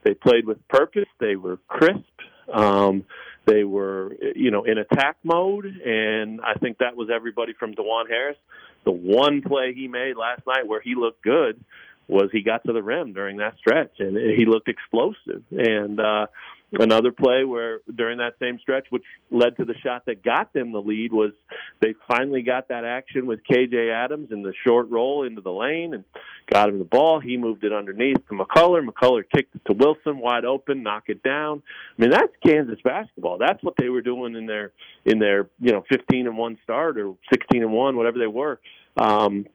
they played with purpose. They were crisp. Um, They were, you know, in attack mode, and I think that was everybody from Dajuan Harris. The one play he made last night where he looked good was he got to the rim during that stretch, and he looked explosive. And uh, another play where during that same stretch, which led to the shot that got them the lead, was they finally got that action with K J Adams in the short roll into the lane and got him the ball. He moved it underneath to McCullar. McCullar kicked it to Wilson, wide open, knock it down. I mean, that's Kansas basketball. That's what they were doing in their in their you know fifteen and one start or sixteen and one, whatever they were. Um,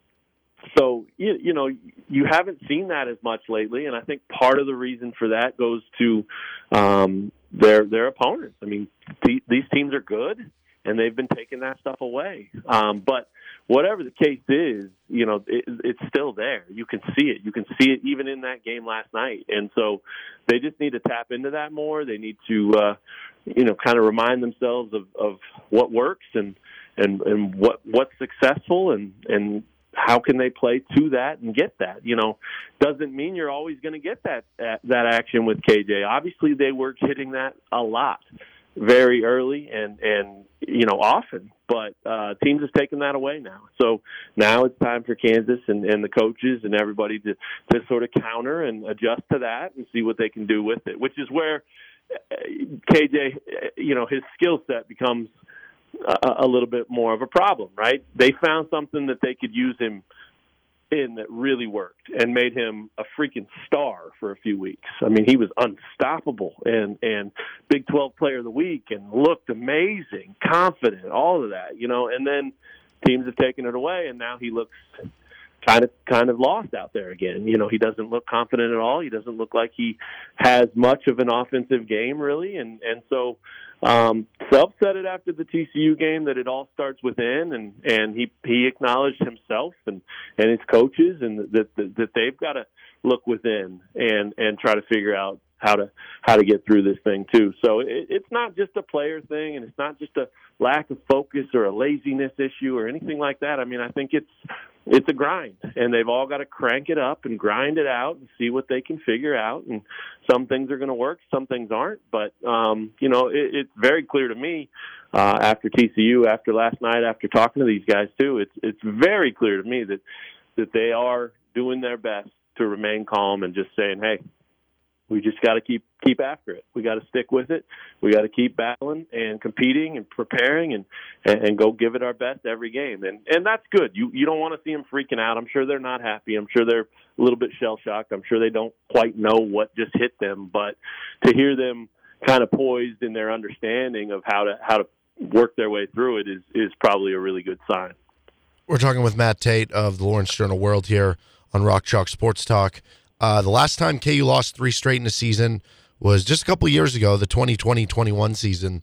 So, you, you know, you haven't seen that as much lately, and I think part of the reason for that goes to um, their their opponents. I mean, th- these teams are good, and they've been taking that stuff away. Um, but whatever the case is, you know, it, it's still there. You can see it. You can see it even in that game last night. And so they just need to tap into that more. They need to, uh, you know, kind of remind themselves of, of what works and, and, and what what's successful and, and how can they play to that and get that. You know, doesn't mean you're always going to get that, that, that action with K J. Obviously, they were hitting that a lot very early and, and you know, often. But uh, teams have taken that away now. So now it's time for Kansas and, and the coaches and everybody to, to sort of counter and adjust to that and see what they can do with it, which is where K J, you know, his skill set becomes a, a little bit more of a problem, right? They found something that they could use him in that really worked and made him a freaking star for a few weeks. I mean, he was unstoppable and, and Big twelve Player of the Week and looked amazing, confident, all of that, you know, and then teams have taken it away and now he looks kind of, kind of lost out there again. You know, he doesn't look confident at all. He doesn't look like he has much of an offensive game really. And, and so um, Self said it after the T C U game that it all starts within and, and he, he acknowledged himself and, and his coaches and that, that, that they've got to look within and, and try to figure out how to, how to get through this thing too. So it, it's not just a player thing and it's not just a lack of focus or a laziness issue or anything like that. I mean, I think it's, it's a grind and they've all got to crank it up and grind it out and see what they can figure out. And some things are going to work, some things aren't, but um, you know, it, it's very clear to me uh, after T C U, after last night, after talking to these guys too, it's, it's very clear to me that, that they are doing their best to remain calm and just saying, hey, we just got to keep keep after it. We got to stick with it. We got to keep battling and competing and preparing and, and, and go give it our best every game. And and that's good. You you don't want to see them freaking out. I'm sure they're not happy. I'm sure they're a little bit shell-shocked. I'm sure they don't quite know what just hit them. But to hear them kind of poised in their understanding of how to how to work their way through it is is probably a really good sign. We're talking with Matt Tate of the Lawrence Journal World here on Rock Chalk Sports Talk. Uh, the last time K U lost three straight in a season was just a couple years ago, the twenty twenty twenty-one season.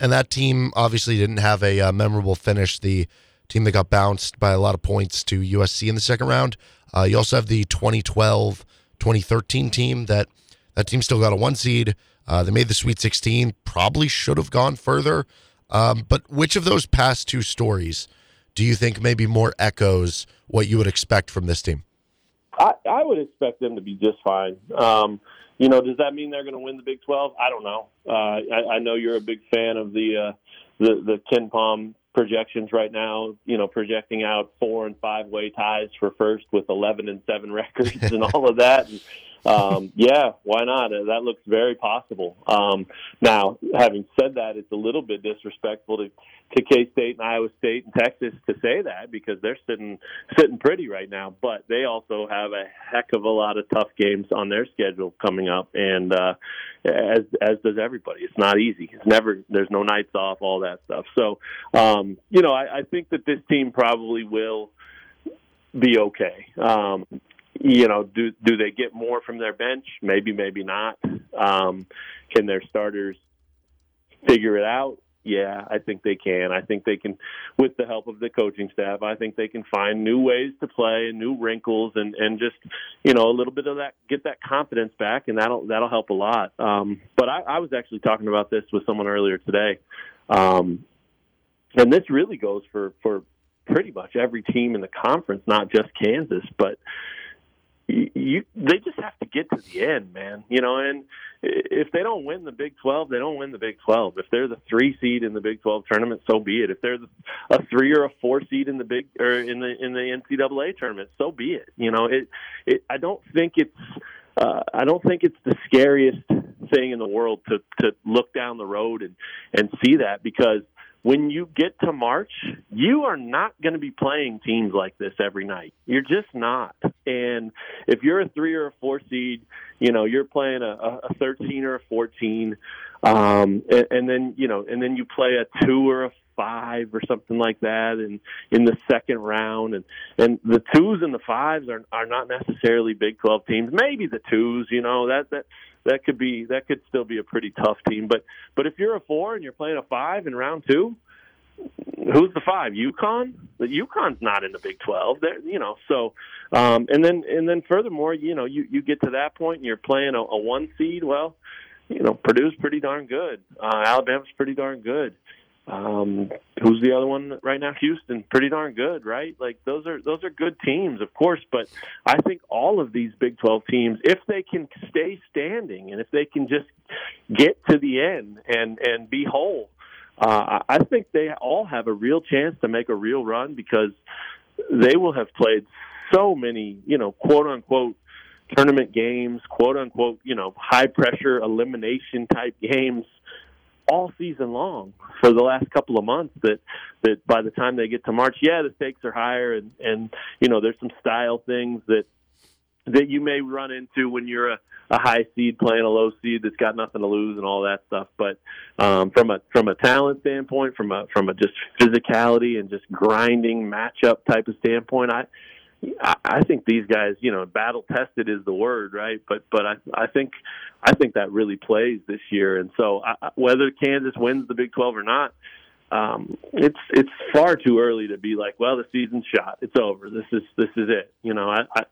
And that team obviously didn't have a uh, memorable finish. The team that got bounced by a lot of points to U S C in the second round. Uh, you also have the twenty twelve twenty thirteen team. That, that team still got a one seed. Uh, they made the Sweet sixteen. Probably should have gone further. Um, but which of those past two stories do you think maybe more echoes what you would expect from this team? I, I would expect them to be just fine. Um, you know, does that mean they're going to win the Big twelve? I don't know. Uh, I, I know you're a big fan of the, uh, the the Ken Palm projections right now. You know, projecting out four and five way ties for first with eleven and seven records and all of that. And, um, yeah, why not? That looks very possible. Um, now, having said that, it's a little bit disrespectful to, to K-State and Iowa State and Texas to say that because they're sitting sitting pretty right now. But they also have a heck of a lot of tough games on their schedule coming up, and uh, as as does everybody. It's not easy. It's never. There's no nights off. All that stuff. So, um, you know, I, I think that this team probably will be okay. Um, You know, do do they get more from their bench? Maybe, maybe not. Um, can their starters figure it out? Yeah, I think they can. I think they can, with the help of the coaching staff, I think they can find new ways to play and new wrinkles and, and just, you know, a little bit of that, get that confidence back, and that'll that'll help a lot. Um, but I, I was actually talking about this with someone earlier today, um, and this really goes for, for pretty much every team in the conference, not just Kansas, but You, they just have to get to the end, man. You know, and if they don't win the Big twelve, they don't win the Big twelve. If they're the three seed in the Big twelve tournament, so be it. If they're a three or a four seed in the big or in the in the N C double A tournament, so be it. You know, it. it I don't think it's. Uh, I don't think it's the scariest thing in the world to to look down the road and and see that, because when you get to March, you are not going to be playing teams like this every night. You're just not. And if you're a three or a four seed, you know, you're playing a, a thirteen or a fourteen, um, and, and then, you know, and then you play a two or a five or something like that in, in the second round. And, and the twos and the fives are, are not necessarily Big twelve teams. Maybe the twos, you know, that, that, That could be that could still be a pretty tough team, but but if you're a four and you're playing a five in round two, who's the five? UConn? The UConn's not in the Big twelve. They're, you know, so um, and then and then furthermore, you know, you, you get to that point and you're playing a, a one seed. Well, you know, Purdue's pretty darn good. Uh, Alabama's pretty darn good. Um, who's the other one right now? Houston, pretty darn good, right? Like those are those are good teams, of course. But I think all of these Big twelve teams, if they can stay standing and if they can just get to the end and and be whole, uh, I think they all have a real chance to make a real run because they will have played so many, you know, quote unquote tournament games, quote unquote, you know, high pressure elimination type games all season long for the last couple of months that, that by the time they get to March, yeah, the stakes are higher. And, and, you know, there's some style things that, that you may run into when you're a, a high seed playing a low seed that's got nothing to lose and all that stuff. But um, from a, from a talent standpoint, from a, from a just physicality and just grinding matchup type of standpoint, I, I think these guys, you know, battle tested is the word, right? But but I I think I think that really plays this year. And so I, whether Kansas wins the Big twelve or not, um, it's it's far too early to be like, well, the season's shot, it's over. This is this is it. You know, I I,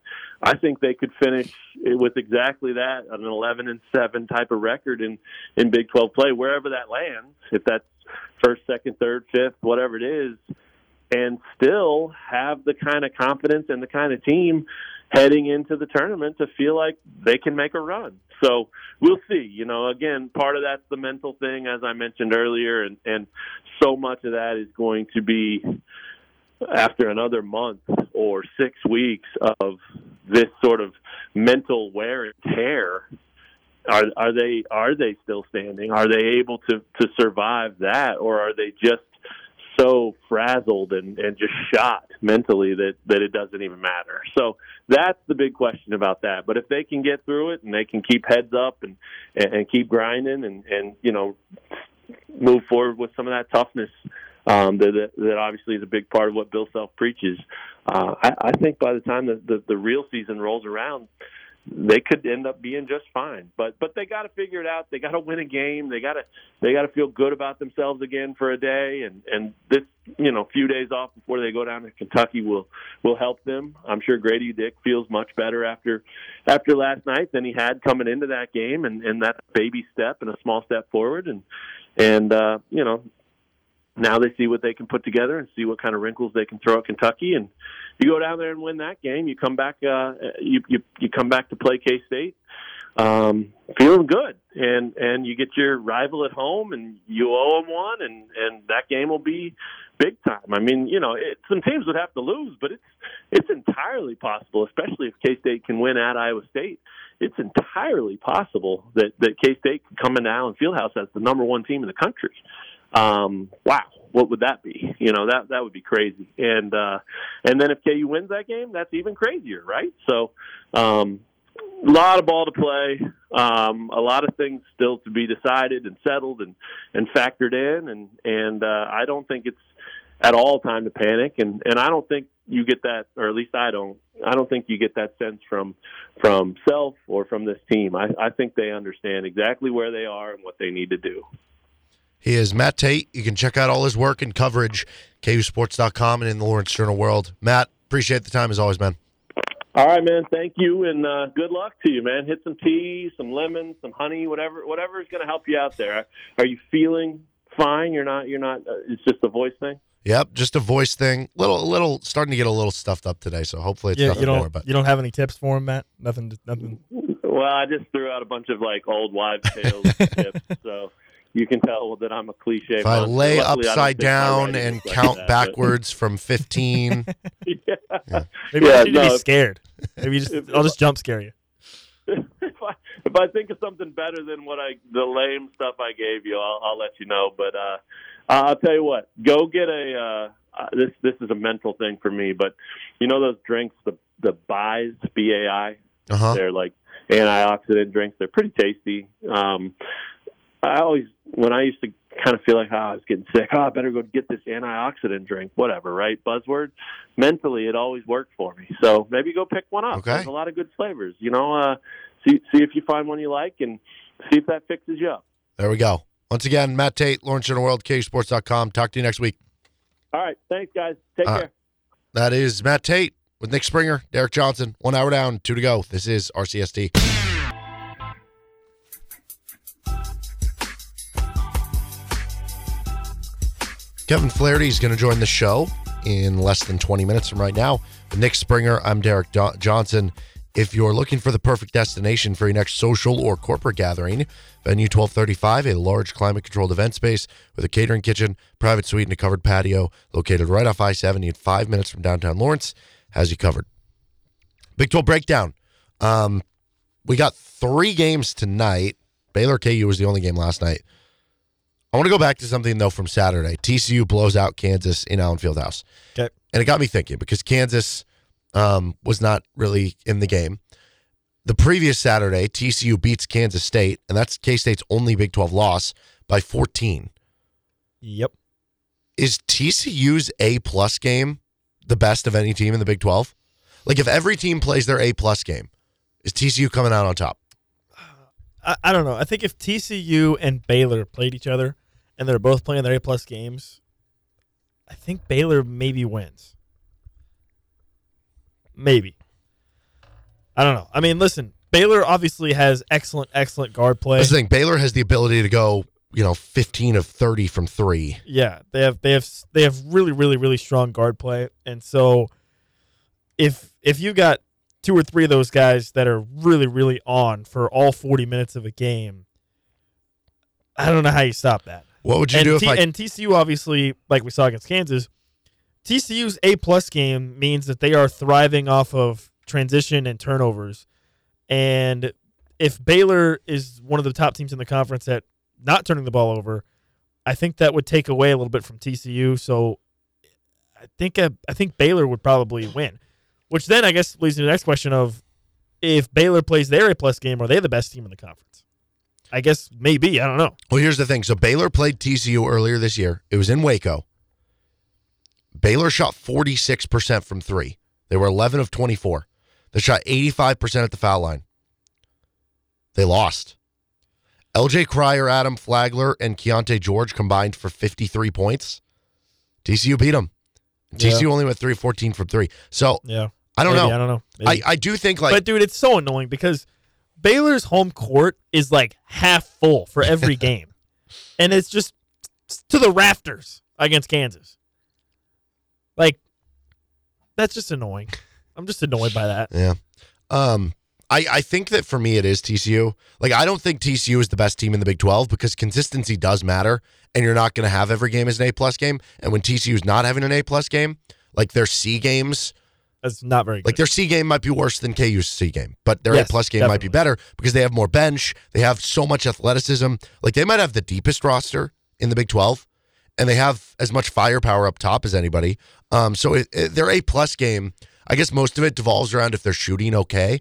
I think they could finish with exactly that, an eleven and seven type of record in, in Big twelve play, wherever that lands, if that's first, second, third, fifth, whatever it is. And still have the kind of confidence and the kind of team heading into the tournament to feel like they can make a run. So we'll see. You know, again, part of that's the mental thing, as I mentioned earlier, and, and so much of that is going to be after another month or six weeks of this sort of mental wear and tear. Are are they are they still standing? Are they able to, to survive that, or are they just so frazzled and, and just shot mentally that, that it doesn't even matter? So that's the big question about that. But if they can get through it and they can keep heads up and, and, and keep grinding and, and, you know, move forward with some of that toughness, um, that, that obviously is a big part of what Bill Self preaches. Uh, I, I think by the time the, the, the real season rolls around, they could end up being just fine, but but they got to figure it out. They got to win a game. They got to they got to feel good about themselves again for a day, and, and this you know few days off before they go down to Kentucky will will help them. I'm sure Grady Dick feels much better after after last night than he had coming into that game, and, and that's a baby step and a small step forward, and and uh, you know. Now they see what they can put together and see what kind of wrinkles they can throw at Kentucky. And you go down there and win that game. You come back. Uh, you, you you come back to play K-State, um, feeling good, and and you get your rival at home, and you owe them one, and, and that game will be big time. I mean, you know, it, some teams would have to lose, but it's it's entirely possible, especially if K-State can win at Iowa State. It's entirely possible that that K-State could come in now and fieldhouse as the number one team in the country. Um, wow, what would that be? You know, that, that would be crazy. And, uh, and then if K U wins that game, that's even crazier, right? So, um, a lot of ball to play, um, a lot of things still to be decided and settled and, and factored in. And, and, uh, I don't think it's at all time to panic. And, and I don't think you get that, or at least I don't, I don't think you get that sense from, from Self or from this team. I, I think they understand exactly where they are and what they need to do. He is Matt Tate. You can check out all his work and coverage, K U Sports dot com and in the Lawrence Journal World. Matt, appreciate the time as always, man. All right, man. Thank you, and uh, good luck to you, man. Hit some tea, some lemon, some honey, whatever, whatever is going to help you out there. Are you feeling fine? You're not. You're not. Uh, it's just a voice thing. Yep, just a voice thing. Little, little, starting to get a little stuffed up today. So hopefully, it's yeah, nothing you don't, more. But you don't have any tips for him, Matt? Nothing. Nothing. Well, I just threw out a bunch of like old wives' tales tips. So. You can tell that I'm a cliche. If I lay Luckily, upside I down and like count that, backwards but... from fifteen. yeah. Yeah. Maybe yeah, I need no, to be scared. Maybe just, if, I'll just jump scare you. If I, if I think of something better than what I the lame stuff I gave you, I'll, I'll let you know. But uh, I'll tell you what. Go get a uh, – this This is a mental thing for me. But you know those drinks, the, the Bai's, B A I? Uh-huh. They're like antioxidant drinks. They're pretty tasty. Um I always, when I used to kind of feel like, oh, I was getting sick, oh, I better go get this antioxidant drink, whatever, right? Buzzword. Mentally, it always worked for me. So maybe go pick one up. Okay. There's a lot of good flavors. You know, uh, see, see if you find one you like and see if that fixes you up. There we go. Once again, Matt Tate, Lawrence Journal World, K U Sports dot com. Talk to you next week. All right. Thanks, guys. Take All care. Right. That is Matt Tate with Nick Springer, Derek Johnson. One hour down, two to go. This is R C S T. Kevin Flaherty is going to join the show in less than twenty minutes from right now. With Nick Springer, I'm Derek Do- Johnson. If you're looking for the perfect destination for your next social or corporate gathering, Venue twelve thirty-five, a large climate-controlled event space with a catering kitchen, private suite, and a covered patio located right off I seventy and five minutes from downtown Lawrence, has you covered. Big twelve breakdown. Um, we got three games tonight. Baylor K U was the only game last night. I want to go back to something, though, from Saturday. T C U blows out Kansas in Allen Fieldhouse. Okay. And it got me thinking because Kansas... Um, was not really in the game. The previous Saturday, T C U beats Kansas State, and that's K-State's only Big twelve loss, by fourteen. Yep. Is T C U's A-plus game the best of any team in the Big twelve? Like, if every team plays their A-plus game, is T C U coming out on top? I, I don't know. I think if T C U and Baylor played each other, and they're both playing their A-plus games, I think Baylor maybe wins. Maybe. I don't know. I mean, listen, Baylor obviously has excellent, excellent guard play. That's the thing. Baylor has the ability to go, you know, fifteen of thirty from three. Yeah, they have, they have, they have really, really, really strong guard play. And so, if if you got two or three of those guys that are really, really on for all forty minutes of a game, I don't know how you stop that. What would you and do if T- I and T C U obviously, like we saw against Kansas. T C U's A-plus game means that they are thriving off of transition and turnovers. And if Baylor is one of the top teams in the conference at not turning the ball over, I think that would take away a little bit from T C U. So I think I, I think Baylor would probably win, which then I guess leads to the next question of if Baylor plays their A-plus game, are they the best team in the conference? I guess maybe. I don't know. Well, here's the thing. So Baylor played T C U earlier this year. It was in Waco. Baylor shot forty-six percent from three. They were eleven of twenty-four. They shot eighty-five percent at the foul line. They lost. L J Cryer, Adam Flagler, and Keontae George combined for fifty-three points. T C U beat them. T C U yeah. only went three of fourteen from three. So, yeah. I don't Maybe, know. I don't know. I, I do think like... But, dude, it's so annoying because Baylor's home court is like half full for every game. And it's just to the rafters against Kansas. Like, that's just annoying. I'm just annoyed by that. Yeah. Um, I, I think that for me it is T C U. Like, I don't think T C U is the best team in the Big twelve because consistency does matter, and you're not going to have every game as an A-plus game. And when T C U is not having an A-plus game, like their C games. That's not very good. Like, their C game might be worse than K U's C game, but their yes, A-plus game definitely. Might be better because they have more bench. They have so much athleticism. Like, they might have the deepest roster in the Big twelve. And they have as much firepower up top as anybody. Um, so it, it, their A-plus game, I guess most of it devolves around if they're shooting okay.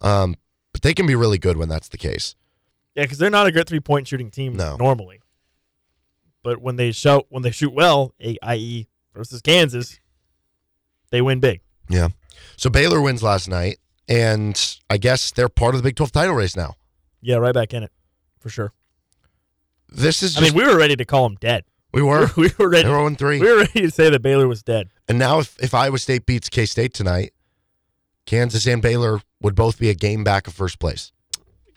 Um, but they can be really good when that's the case. Yeah, because they're not a great three-point shooting team no. normally. But when they shout, when they shoot well, that is versus Kansas, they win big. Yeah. So Baylor wins last night, and I guess they're part of the Big twelve title race now. Yeah, right back in it, for sure. This is. Just, I mean, we were ready to call them dead. We were. We were ready. They were oh and three. We were ready to say that Baylor was dead. And now if, if Iowa State beats K-State tonight, Kansas and Baylor would both be a game back of first place.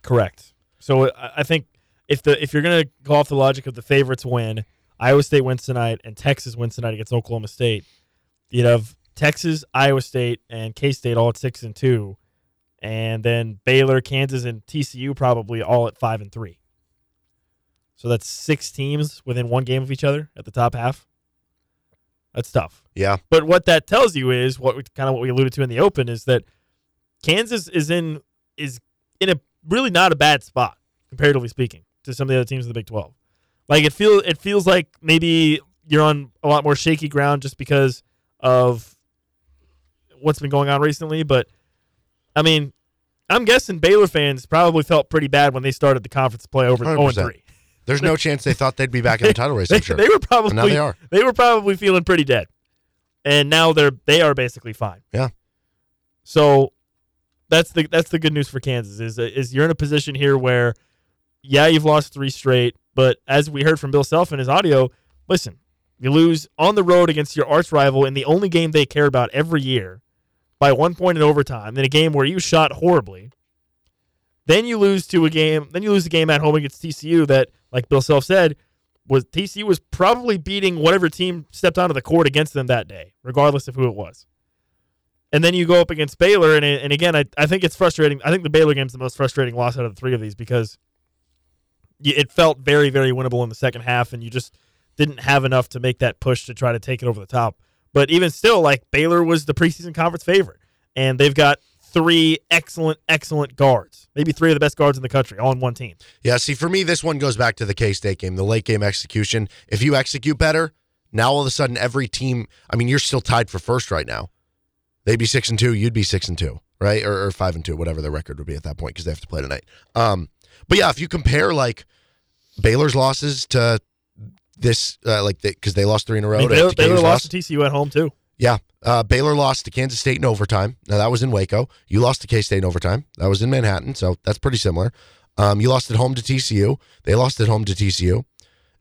Correct. So I think if the if you're going to go off the logic of the favorites win, Iowa State wins tonight and Texas wins tonight against Oklahoma State, you'd have Texas, Iowa State, and K-State all at six and two, and then Baylor, Kansas, and T C U probably all at five and three. So that's six teams within one game of each other at the top half. That's tough. Yeah. But what that tells you is what we, kind of what we alluded to in the open is that Kansas is in is in a really not a bad spot comparatively speaking to some of the other teams in the Big twelve. Like it feels it feels like maybe you're on a lot more shaky ground just because of what's been going on recently. But I mean, I'm guessing Baylor fans probably felt pretty bad when they started the conference play over oh and three. There's no chance they thought they'd be back in the title race. I'm sure. They were probably and now they are. They were probably feeling pretty dead, and now they're they are basically fine. Yeah. So that's the that's the good news for Kansas is is you're in a position here where, yeah, you've lost three straight, but as we heard from Bill Self in his audio, listen, You lose on the road against your arch rival in the only game they care about every year by one point in overtime in a game where you shot horribly. Then you lose to a game. Then you lose the game at home against T C U that, like Bill Self said, was T C U was probably beating whatever team stepped onto the court against them that day, regardless of who it was. And then you go up against Baylor, and and again, I, I think it's frustrating. I think the Baylor game's the most frustrating loss out of the three of these because it felt very, very winnable in the second half, and you just didn't have enough to make that push to try to take it over the top. But even still, like, Baylor was the preseason conference favorite, and they've got three excellent, excellent guards, maybe three of the best guards in the country, all on one team. Yeah, see, for me, this one goes back to the K-State game, the late-game execution. If you execute better, now all of a sudden every team, I mean, you're still tied for first right now. They'd be six and two, you'd be six and two, right? Or, or five and two, whatever the record would be at that point because they have to play tonight. Um, but, yeah, if you compare, like, Baylor's losses to this, uh, like, because they, they lost three in a row. I mean, Baylor, Baylor lost, lost to T C U at home, too. Yeah. Uh, Baylor lost to Kansas State in overtime. Now, that was in Waco. You lost to K-State in overtime. That was in Manhattan, so that's pretty similar. Um, you lost at home to T C U. They lost at home to T C U.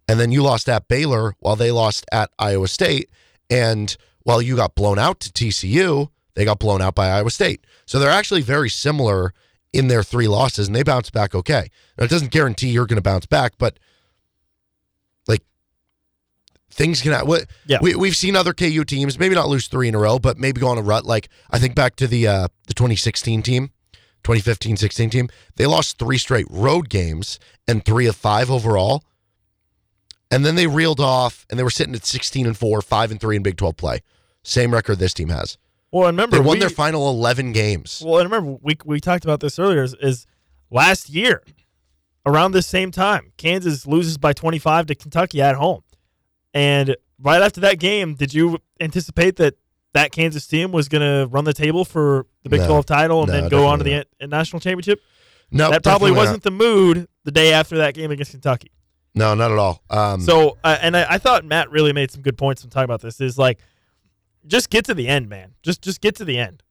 And then you lost at Baylor while they lost at Iowa State. And while you got blown out to T C U, they got blown out by Iowa State. So they're actually very similar in their three losses, and they bounce back okay. Now, it doesn't guarantee you're going to bounce back, but things can what yeah. we we've seen other K U teams maybe not lose three in a row, but maybe go on a rut. Like I think back to the uh, the twenty sixteen team, twenty fifteen sixteen team. They lost three straight road games and three of five overall, and then they reeled off and they were sitting at sixteen and four, five and three in Big twelve play. Same record this team has. Well, and remember they won we, their final eleven games. Well, and remember we we talked about this earlier. Is, is last year around this same time, Kansas loses by twenty-five to Kentucky at home. And right after that game, did you anticipate that that Kansas team was going to run the table for the Big no, twelve title and no, then go on to the not. national championship? No, that probably wasn't not. the mood the day after that game against Kentucky. No, not at all. Um, so, uh, and I, I thought Matt really made some good points when talking about this. Is like, just get to the end, man. Just, just get to the end.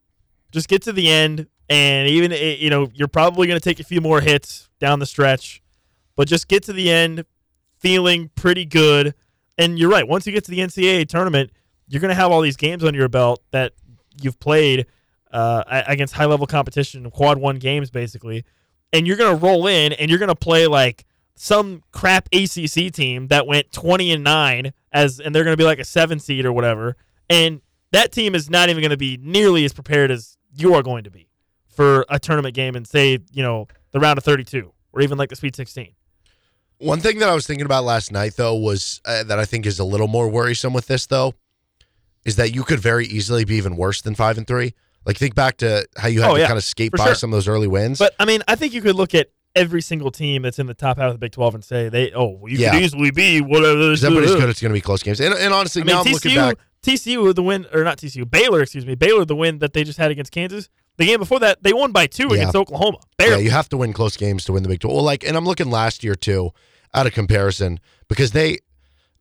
Just get to the end, and even you know you're probably going to take a few more hits down the stretch, but just get to the end, feeling pretty good. And you're right. Once you get to the N C double A tournament, you're going to have all these games under your belt that you've played uh, against high-level competition, quad one games basically, and you're going to roll in and you're going to play like some crap A C C team that went twenty and nine as, and they're going to be like a seven seed or whatever, and that team is not even going to be nearly as prepared as you are going to be for a tournament game and say you know the round of thirty-two or even like the Sweet sixteen. One thing that I was thinking about last night, though, was uh, that I think is a little more worrisome with this, though, is that you could very easily be even worse than five and three. Like, think back to how you had oh, to yeah, kind of skate by sure. some of those early wins. But, I mean, I think you could look at every single team that's in the top half of the Big twelve and say, they, oh, well, you yeah. could easily be whatever. Because everybody's good. It's going to be close games. And, and honestly, I mean, now T C U, I'm looking back. T C U with the win, or not T C U, Baylor, excuse me, Baylor the win that they just had against Kansas. The game before that, they won by two yeah. against Oklahoma. Barely. Yeah, you have to win close games to win the Big twelve. Well, like, and I'm looking last year too, at a comparison because they,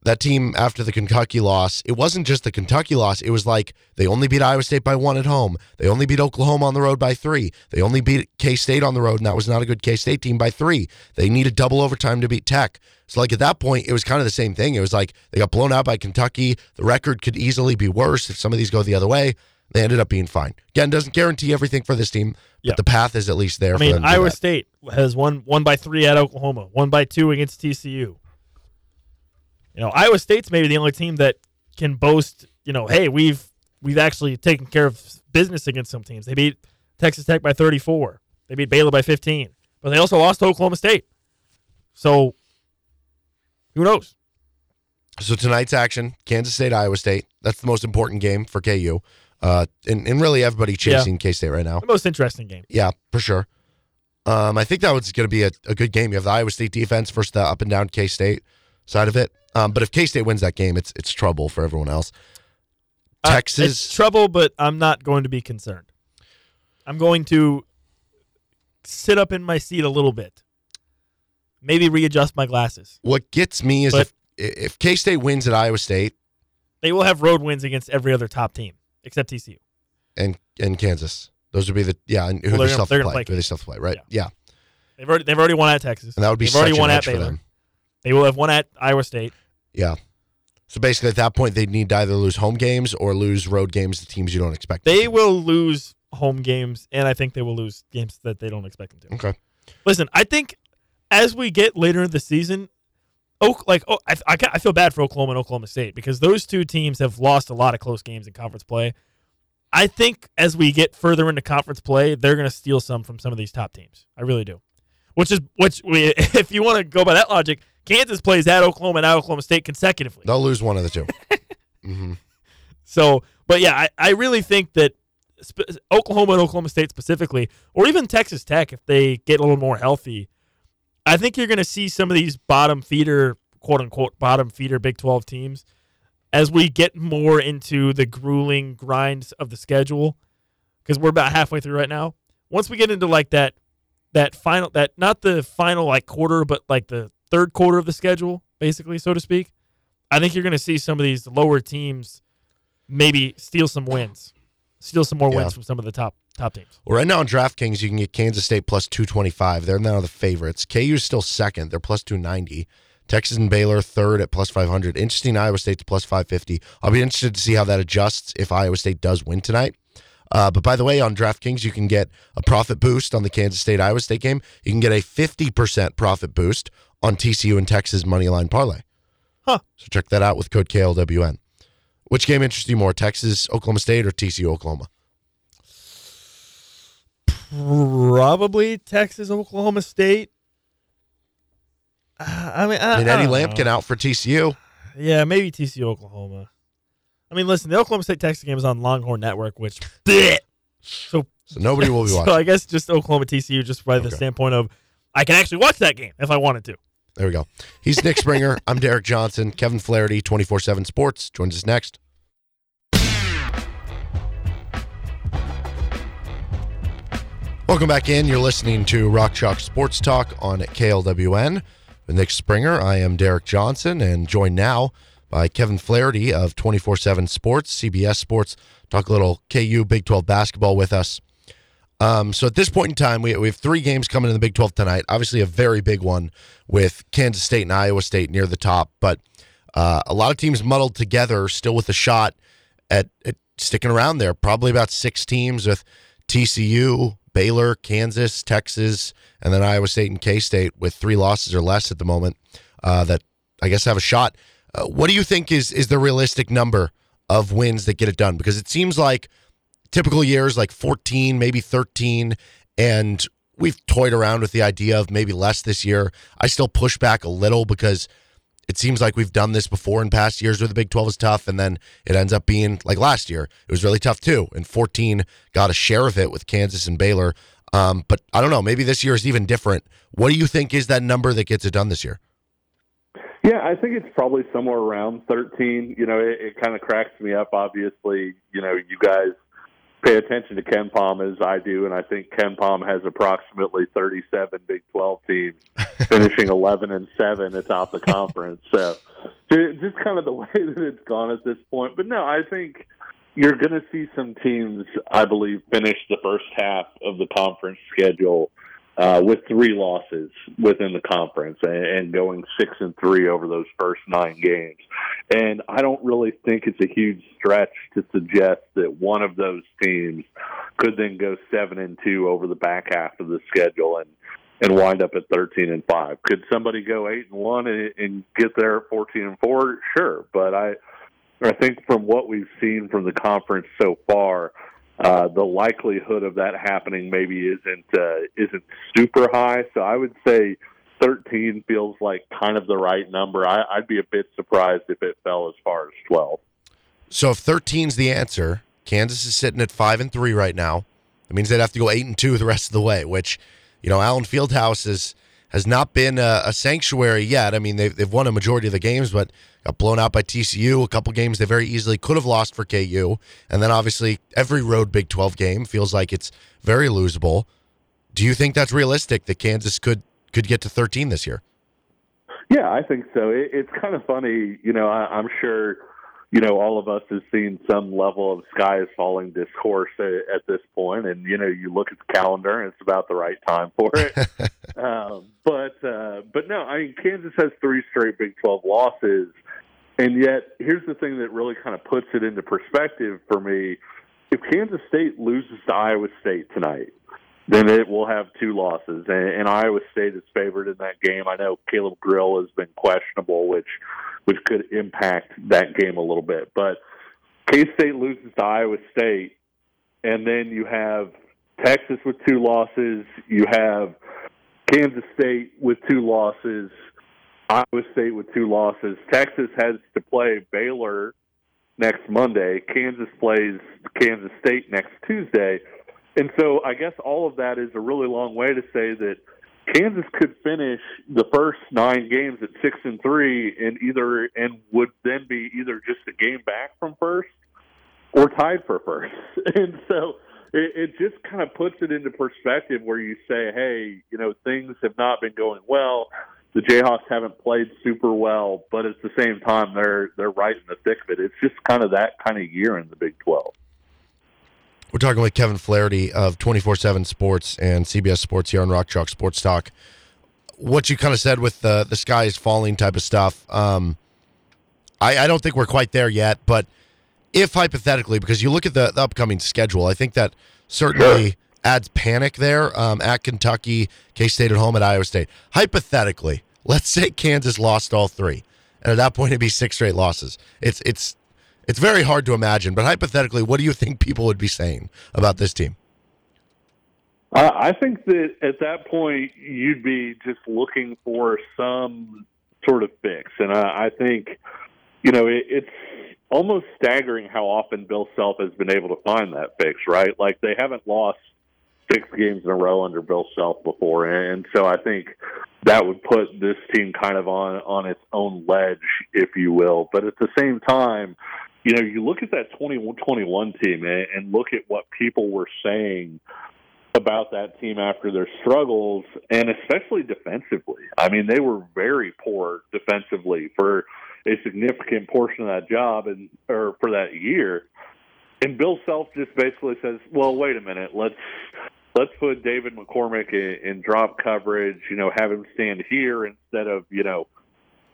that team after the Kentucky loss, it wasn't just the Kentucky loss. It was like they only beat Iowa State by one at home. They only beat Oklahoma on the road by three. They only beat K-State on the road, and that was not a good K-State team by three. They needed double overtime to beat Tech. So like at that point, it was kind of the same thing. It was like they got blown out by Kentucky. The record could easily be worse if some of these go the other way. They ended up being fine. Again, doesn't guarantee everything for this team, but yeah. the path is at least there I mean, for them. I mean, Iowa State has won, won by three at Oklahoma, won by two against T C U. You know, Iowa State's maybe the only team that can boast, you know, hey, we've we've actually taken care of business against some teams. They beat Texas Tech by thirty-four. They beat Baylor by fifteen. But they also lost to Oklahoma State. So, who knows? So, tonight's action, Kansas State, Iowa State. That's the most important game for K U. Uh, and, and really everybody chasing yeah. K-State right now. The most interesting game. Yeah, for sure. Um, I think that was going to be a, a good game. You have the Iowa State defense versus the up and down K-State side of it. Um, but if K-State wins that game, it's it's trouble for everyone else. Texas. Uh, it's trouble, but I'm not going to be concerned. I'm going to sit up in my seat a little bit. Maybe readjust my glasses. What gets me is but if if K-State wins at Iowa State. They will have road wins against every other top team. Except T C U. And and Kansas. Those would be the, yeah, and who well, they still play. play who they still play, right? Yeah. yeah. They've already they've already won at Texas. And that would be they've such already won an edge at Baylor. For them. They will have won at Iowa State. Yeah. So basically at that point, they'd need to either lose home games or lose road games to teams you don't expect. They will lose home games, and I think they will lose games that they don't expect them to. Okay. Listen, I think as we get later in the season, Oak, like oh, I, I, I feel bad for Oklahoma and Oklahoma State because those two teams have lost a lot of close games in conference play. I think as we get further into conference play, they're going to steal some from some of these top teams. I really do. Which is which we, if you want to go by that logic, Kansas plays at Oklahoma and at Oklahoma State consecutively. They'll lose one of the two. mm-hmm. So, but yeah, I, I really think that sp- Oklahoma and Oklahoma State specifically, or even Texas Tech, if they get a little more healthy, I think you're going to see some of these bottom feeder, quote unquote, bottom feeder Big twelve teams as we get more into the grueling grinds of the schedule, because we're about halfway through right now. Once we get into like that, that final, that not the final like quarter, but like the third quarter of the schedule, basically, so to speak, I think you're going to see some of these lower teams maybe steal some wins, steal some more yeah. wins from some of the top. Top teams. Well, right now on DraftKings, you can get Kansas State plus two twenty-five. They're now the favorites. K U is still second. They're plus two ninety. Texas and Baylor third at plus five hundred. Interesting, Iowa State's plus five fifty. I'll be interested to see how that adjusts if Iowa State does win tonight. Uh, but by the way, on DraftKings, you can get a profit boost on the Kansas State-Iowa State game. You can get a fifty percent profit boost on T C U and Texas moneyline parlay. Huh. So check that out with code K L W N. Which game interests you more, Texas, Oklahoma State, or T C U, Oklahoma? Probably Texas, Oklahoma State. Uh, I mean, I, I mean Eddie I Lampkin know. out for T C U. Yeah, maybe T C U, Oklahoma. I mean, listen, the Oklahoma State Texas game is on Longhorn Network, which so, so nobody will be watching. So I guess just Oklahoma T C U, just by okay. the standpoint of I can actually watch that game if I wanted to. There we go. He's Nick Springer. I'm Derek Johnson. Kevin Flaherty, twenty-four seven Sports, joins us next. Welcome back in. You're listening to Rock Chalk Sports Talk on K L W N. With Nick Springer, I am Derek Johnson, and joined now by Kevin Flaherty of twenty-four seven Sports, C B S Sports. Talk a little K U Big twelve basketball with us. Um, so at this point in time, we, we have three games coming in the Big twelve tonight. Obviously a very big one with Kansas State and Iowa State near the top, but uh, a lot of teams muddled together, still with a shot at, at sticking around there. Probably about six teams with T C U, Baylor, Kansas, Texas, and then Iowa State and K-State with three losses or less at the moment uh, that I guess have a shot. Uh, what do you think is is the realistic number of wins that get it done? Because it seems like typical years, like fourteen, maybe thirteen, and we've toyed around with the idea of maybe less this year. I still push back a little because it seems like we've done this before in past years where the Big twelve is tough, and then it ends up being, like last year, it was really tough too, and fourteen got a share of it with Kansas and Baylor. Um, but I don't know, maybe this year is even different. What do you think is that number that gets it done this year? Yeah, I think it's probably somewhere around thirteen. You know, it, it kind of cracks me up, obviously. You know, you guys pay attention to KenPom as I do, and I think KenPom has approximately thirty-seven Big twelve teams finishing eleven and seven atop the conference. So just kind of the way that it's gone at this point. But no, I think you're going to see some teams, I believe, finish the first half of the conference schedule uh, with three losses within the conference and, and going six and three over those first nine games. And I don't really think it's a huge stretch to suggest that one of those teams could then go seven and two over the back half of the schedule and, and wind up at thirteen and five. Could somebody go eight and one and, and get there at fourteen and four? Sure, but I I think from what we've seen from the conference so far, uh, the likelihood of that happening maybe isn't uh, isn't super high. So I would say thirteen feels like kind of the right number. I, I'd be a bit surprised if it fell as far as twelve. So if thirteen's the answer, Kansas is sitting at five and three right now. That means they'd have to go eight and two the rest of the way, which, you know, Allen Fieldhouse is, has not been a, a sanctuary yet. I mean, they've, they've won a majority of the games, but got blown out by T C U. A couple games they very easily could have lost for K U. And then obviously every road Big twelve game feels like it's very losable. Do you think that's realistic that Kansas could could get to thirteen this year? Yeah, I think so. It, it's kind of funny. You know, I, I'm sure, you know, all of us have seen some level of sky is falling discourse at, at this point. And, you know, you look at the calendar and it's about the right time for it. um, but, uh, but no, I mean, Kansas has three straight Big twelve losses. And yet, here's the thing that really kind of puts it into perspective for me. If Kansas State loses to Iowa State tonight, then it will have two losses. And, and Iowa State is favored in that game. I know Caleb Grill has been questionable, which which could impact that game a little bit. But K-State loses to Iowa State, and then you have Texas with two losses. You have Kansas State with two losses. Iowa State with two losses. Texas has to play Baylor next Monday. Kansas plays Kansas State next Tuesday. And so I guess all of that is a really long way to say that Kansas could finish the first nine games at six and three and either and would then be either just a game back from first or tied for first. And so it, it just kind of puts it into perspective where you say, hey, you know, things have not been going well. The Jayhawks haven't played super well, but at the same time, they're they're right in the thick of it. It's just kind of that kind of year in the Big twelve. We're talking with Kevin Flaherty of twenty-four seven Sports and C B S Sports here on Rock Chalk Sports Talk. What you kind of said with the, the sky is falling type of stuff, um, I, I don't think we're quite there yet, but if hypothetically, because you look at the, the upcoming schedule, I think that certainly sure. adds panic there um, at Kentucky, K-State at home, at Iowa State. Hypothetically, let's say Kansas lost all three, and at that point it'd be six straight losses. It's it's... It's very hard to imagine, but hypothetically, what do you think people would be saying about this team? Uh, I think that at that point, you'd be just looking for some sort of fix. And I, I think, you know, it, it's almost staggering how often Bill Self has been able to find that fix, right? Like, they haven't lost six games in a row under Bill Self before. And so I think that would put this team kind of on, on its own ledge, if you will. But at the same time, you know, you look at that twenty twenty-one team and look at what people were saying about that team after their struggles, and especially defensively. I mean, they were very poor defensively for a significant portion of that job and or for that year. And Bill Self just basically says, well, wait a minute, let's let's put David McCormick in, in drop coverage, you know, have him stand here instead of, you know,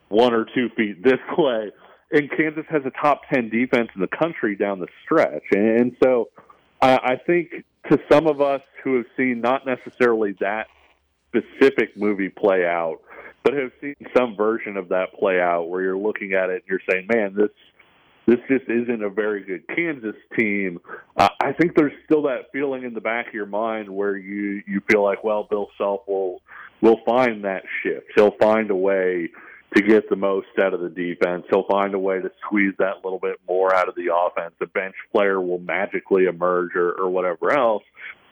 one or two feet this way. And Kansas has a top ten defense in the country down the stretch. And so uh, I think to some of us who have seen not necessarily that specific movie play out, but have seen some version of that play out where you're looking at it and you're saying, man, this this just isn't a very good Kansas team. Uh, I think there's still that feeling in the back of your mind where you, you feel like, well, Bill Self will, will find that shift. He'll find a way to get the most out of the defense. He'll find a way to squeeze that little bit more out of the offense. The bench player will magically emerge or, or whatever else.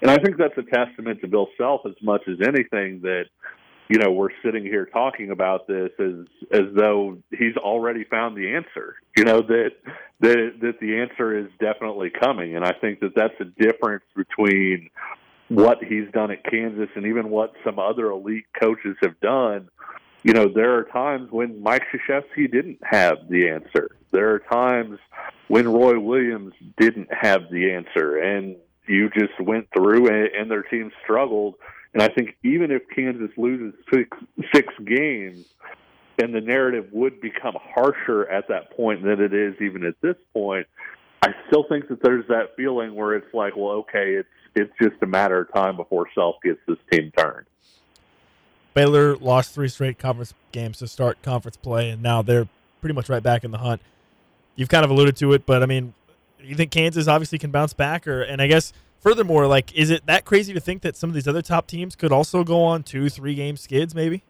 And I think that's a testament to Bill Self as much as anything that, you know, we're sitting here talking about this as, as though he's already found the answer, you know, that, that, that the answer is definitely coming. And I think that that's the difference between what he's done at Kansas and even what some other elite coaches have done. You know, there are times when Mike Krzyzewski didn't have the answer. There are times when Roy Williams didn't have the answer. And you just went through and, and their team struggled. And I think even if Kansas loses six, six games, and the narrative would become harsher at that point than it is even at this point, I still think that there's that feeling where it's like, well, okay, it's it's just a matter of time before Self gets this team turned. Baylor lost three straight conference games to start conference play, and now they're pretty much right back in the hunt. You've kind of alluded to it, but, I mean, you think Kansas obviously can bounce back? or And I guess, furthermore, like, is it that crazy to think that some of these other top teams could also go on two, three-game skids maybe?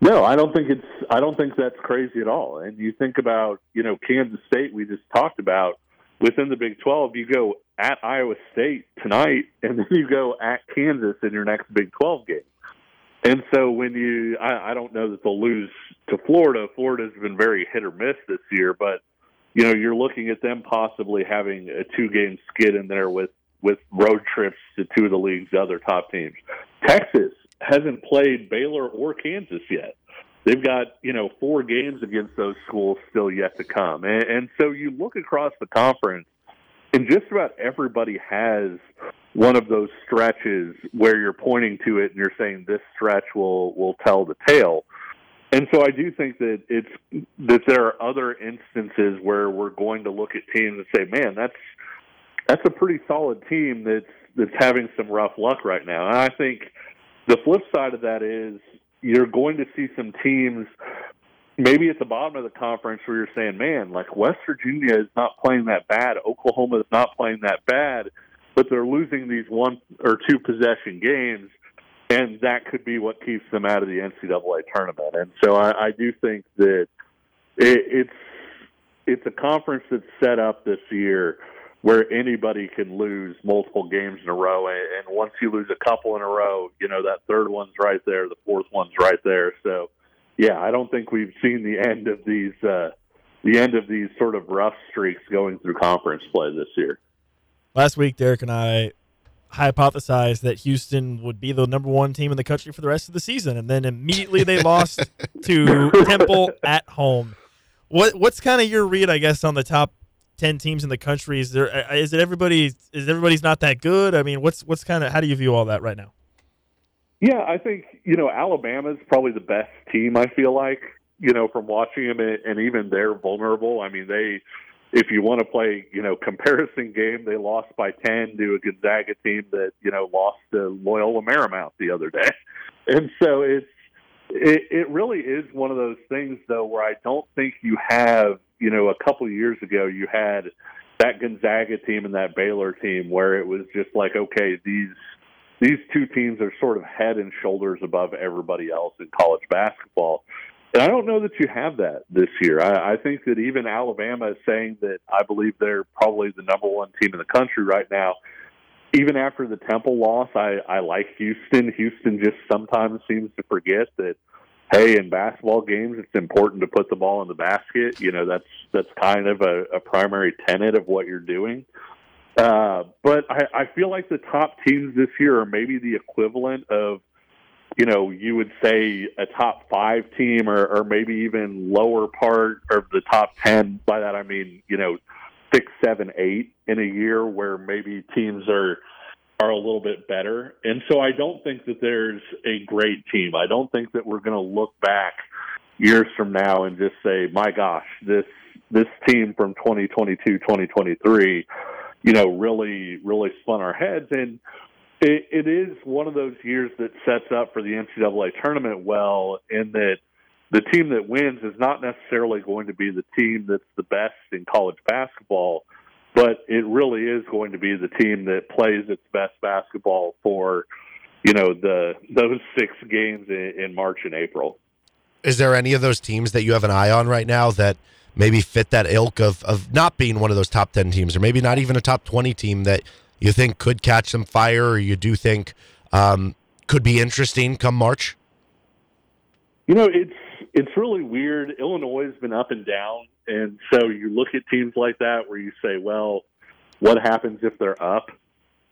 No, I don't think it's. I don't think that's crazy at all. And you think about, you know, Kansas State we just talked about. Within the Big twelve, you go at Iowa State tonight, and then you go at Kansas in your next Big twelve game. And so when you – I don't know that they'll lose to Florida. Florida's been very hit or miss this year. But, you know, you're looking at them possibly having a two-game skid in there with, with road trips to two of the league's other top teams. Texas hasn't played Baylor or Kansas yet. They've got, you know, four games against those schools still yet to come. And, and so you look across the conference, and just about everybody has – one of those stretches where you're pointing to it and you're saying this stretch will, will tell the tale. And so I do think that it's that there are other instances where we're going to look at teams and say, man, that's that's a pretty solid team that's that's having some rough luck right now. And I think the flip side of that is you're going to see some teams maybe at the bottom of the conference where you're saying, man, like West Virginia is not playing that bad. Oklahoma is not playing that bad, but they're losing these one or two possession games. And that could be what keeps them out of the N C double A tournament. And so I, I do think that it, it's it's a conference that's set up this year where anybody can lose multiple games in a row. And once you lose a couple in a row, you know, that third one's right there, the fourth one's right there. So, yeah, I don't think we've seen the end of these uh, the end of these sort of rough streaks going through conference play this year. Last week, Derek and I hypothesized that Houston would be the number one team in the country for the rest of the season, and then immediately they lost to Temple at home. What what's kind of your read, I guess, on the top ten teams in the country? Is there is it everybody is everybody's not that good? I mean, what's what's kind of how do you view all that right now? Yeah, I think you know Alabama's probably the best team. I feel like you know from watching them, and even they're vulnerable. I mean, they. If you want to play, you know, comparison game, they lost by ten to a Gonzaga team that, you know, lost to Loyola Marymount the other day. And so it's, it, it really is one of those things, though, where I don't think you have, you know, a couple of years ago you had that Gonzaga team and that Baylor team where it was just like, okay, these these two teams are sort of head and shoulders above everybody else in college basketball. And I don't know that you have that this year. I, I think that even Alabama is saying that I believe they're probably the number one team in the country right now. Even after the Temple loss, I, I like Houston. Houston just sometimes seems to forget that, hey, in basketball games, it's important to put the ball in the basket. You know, that's that's kind of a, a primary tenet of what you're doing. Uh, but I, I feel like the top teams this year are maybe the equivalent of, you know, you would say a top five team or, or maybe even lower part of the top ten. By that I mean, you know, six, seven, eight in a year where maybe teams are are a little bit better. And so I don't think that there's a great team. I don't think that we're going to look back years from now and just say, my gosh, this this team from twenty twenty-two, twenty twenty-three, you know, really, really spun our heads. And It, it is one of those years that sets up for the N C double A tournament well, in that the team that wins is not necessarily going to be the team that's the best in college basketball, but it really is going to be the team that plays its best basketball for, you know, the those six games in, in March and April. Is there any of those teams that you have an eye on right now that maybe fit that ilk of, of not being one of those top ten teams, or maybe not even a top twenty team that you think could catch some fire, or you do think um, could be interesting come March? You know, it's it's really weird. Illinois has been up and down, and so you look at teams like that where you say, well, what happens if they're up?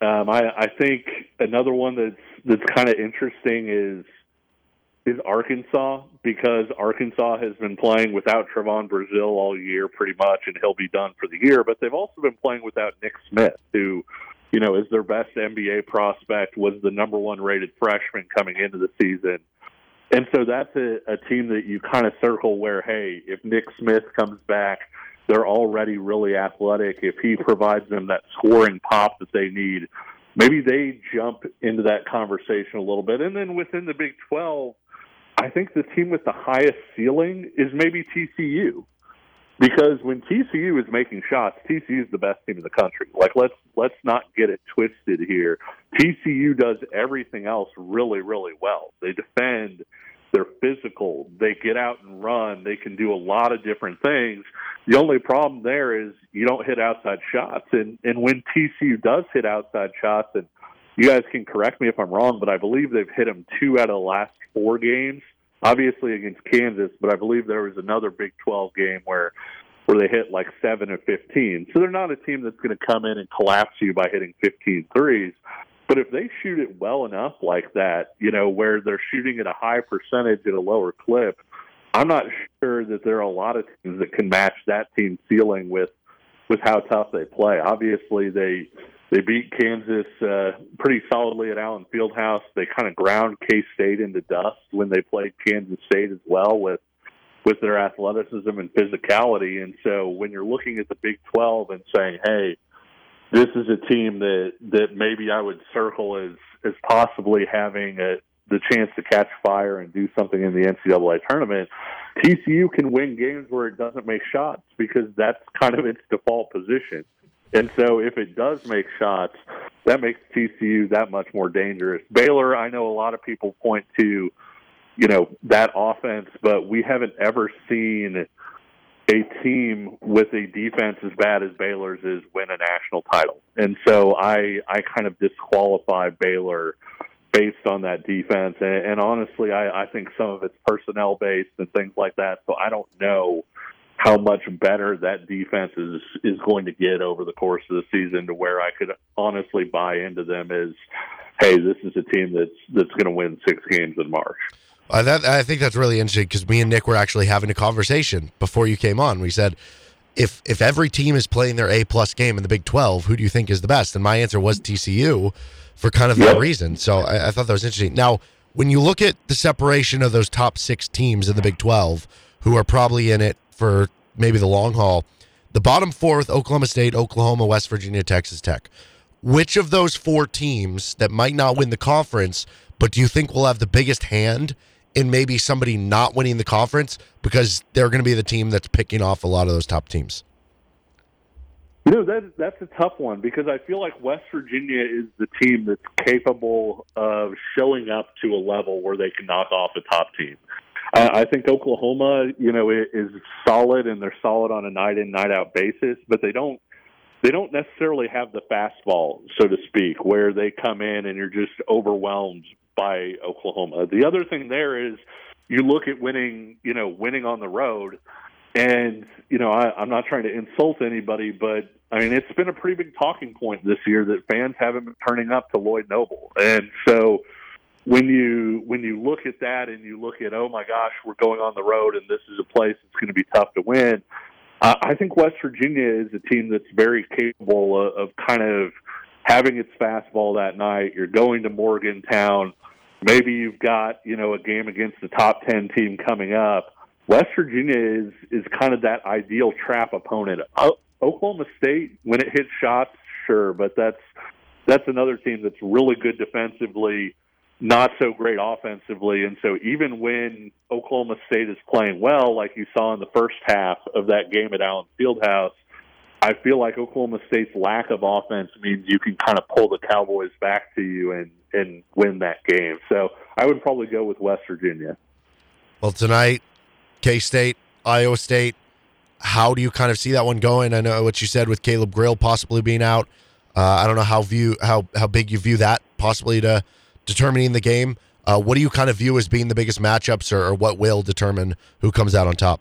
Um, I, I think another one that's, that's kind of interesting is is Arkansas, because Arkansas has been playing without Trevon Brazil all year pretty much, and he'll be done for the year, but they've also been playing without Nick Smith, who – you know, is their best N B A prospect, was the number one rated freshman coming into the season. And so that's a, a team that you kind of circle where, hey, if Nick Smith comes back, they're already really athletic. If he provides them that scoring pop that they need, maybe they jump into that conversation a little bit. And then within the Big twelve, I think the team with the highest ceiling is maybe T C U. Because when T C U is making shots, T C U is the best team in the country. Like, let's let's not get it twisted here. T C U does everything else really, really well. They defend, they're physical, they get out and run, they can do a lot of different things. The only problem there is you don't hit outside shots. And, and when T C U does hit outside shots, and you guys can correct me if I'm wrong, but I believe they've hit them two out of the last four games. Obviously against Kansas, but I believe there was another Big twelve game where where they hit like seven or fifteen. So they're not a team that's going to come in and collapse you by hitting fifteen threes. But if they shoot it well enough like that, you know, where they're shooting at a high percentage at a lower clip, I'm not sure that there are a lot of teams that can match that team's ceiling with, with how tough they play. Obviously they They beat Kansas uh, pretty solidly at Allen Fieldhouse. They kind of ground K-State into dust when they played Kansas State as well with with their athleticism and physicality. And so when you're looking at the Big twelve and saying, hey, this is a team that, that maybe I would circle as, as possibly having a, the chance to catch fire and do something in the N C double A tournament, T C U can win games where it doesn't make shots because that's kind of its default position. And so if it does make shots, that makes T C U that much more dangerous. Baylor, I know a lot of people point to, you know, that offense, but we haven't ever seen a team with a defense as bad as Baylor's is win a national title. And so I, I kind of disqualify Baylor based on that defense. And, and honestly, I, I think some of it's personnel-based and things like that, so I don't know how much better that defense is, is going to get over the course of the season to where I could honestly buy into them as, hey, this is a team that's that's going to win six games in March. Uh, that, I think that's really interesting because me and Nick were actually having a conversation before you came on. We said, if if every team is playing their A-plus game in the Big twelve, who do you think is the best? And my answer was T C U for kind of yep. that reason. So I, I thought that was interesting. Now, when you look at the separation of those top six teams in the Big twelve who are probably in it for maybe the long haul, the bottom four with Oklahoma State, Oklahoma, West Virginia, Texas Tech. Which of those four teams that might not win the conference, but do you think will have the biggest hand in maybe somebody not winning the conference because they're going to be the team that's picking off a lot of those top teams? You know, that, that's a tough one because I feel like West Virginia is the team that's capable of showing up to a level where they can knock off a top team. I think Oklahoma, you know, is solid, and they're solid on a night-in, night-out basis, but they don't they don't necessarily have the fastball, so to speak, where they come in and you're just overwhelmed by Oklahoma. The other thing there is you look at winning, you know, winning on the road, and, you know, I, I'm not trying to insult anybody, but, I mean, it's been a pretty big talking point this year that fans haven't been turning up to Lloyd Noble. And so – When you when you look at that and you look at, oh, my gosh, we're going on the road and this is a place that's going to be tough to win, uh, I think West Virginia is a team that's very capable of, of kind of having its fastball that night. You're going to Morgantown. Maybe you've got, you know, a game against the top ten team coming up. West Virginia is, is kind of that ideal trap opponent. O- Oklahoma State, when it hits shots, sure, but that's that's another team that's really good defensively, not so great offensively. And so even when Oklahoma State is playing well, like you saw in the first half of that game at Allen Fieldhouse, I feel like Oklahoma State's lack of offense means you can kind of pull the Cowboys back to you and, and win that game. So I would probably go with West Virginia. Well, tonight, K-State, Iowa State, how do you kind of see that one going? I know what you said with Caleb Grill possibly being out. Uh, I don't know how view how, how big you view that possibly to – determining the game. Uh, what do you kind of view as being the biggest matchups, or, or what will determine who comes out on top?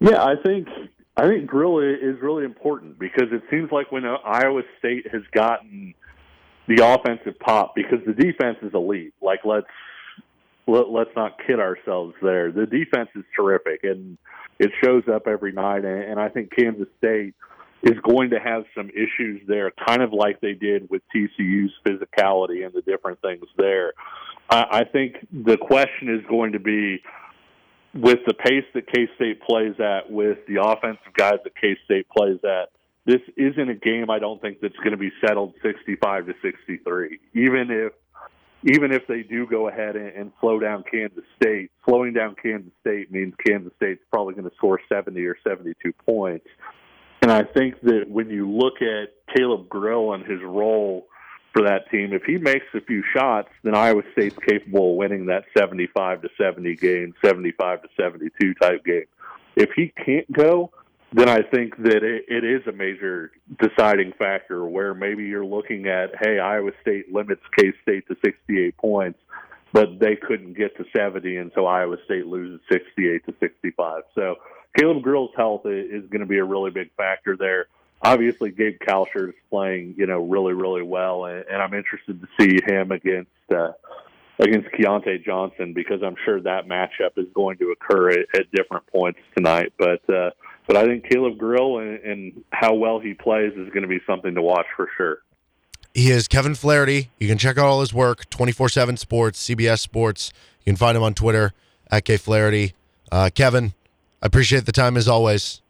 Yeah, I think I think Grill is really important because it seems like when Iowa State has gotten the offensive pop, because the defense is elite. Like let's let, let's not kid ourselves there. The defense is terrific, and it shows up every night. And, and I think Kansas State is going to have some issues there, kind of like they did with T C U's physicality and the different things there. I think the question is going to be, with the pace that K-State plays at, with the offensive guys that K-State plays at, this isn't a game I don't think that's going to be settled sixty-five to sixty-three. Even if even if they do go ahead and, and slow down Kansas State, slowing down Kansas State means Kansas State's probably going to score seventy or seventy-two points. And I think that when you look at Caleb Grill and his role for that team, if he makes a few shots, then Iowa State's capable of winning that seventy-five to seventy game, seventy-five to seventy-two type game. If he can't go, then I think that it, it is a major deciding factor where maybe you're looking at, hey, Iowa State limits K-State to sixty-eight points, but they couldn't get to seventy, and so Iowa State loses sixty-eight to sixty-five. So Caleb Grill's health is going to be a really big factor there. Obviously, Gabe Kalscher's playing, you know, really, really well, and, and I'm interested to see him against uh, against Keontae Johnson because I'm sure that matchup is going to occur at, at different points tonight. But uh, But I think Caleb Grill and, and how well he plays is going to be something to watch for sure. He is Kevin Flaherty. You can check out all his work, twenty-four seven Sports, C B S Sports. You can find him on Twitter, at KFlaherty. Uh, Kevin, I appreciate the time as always.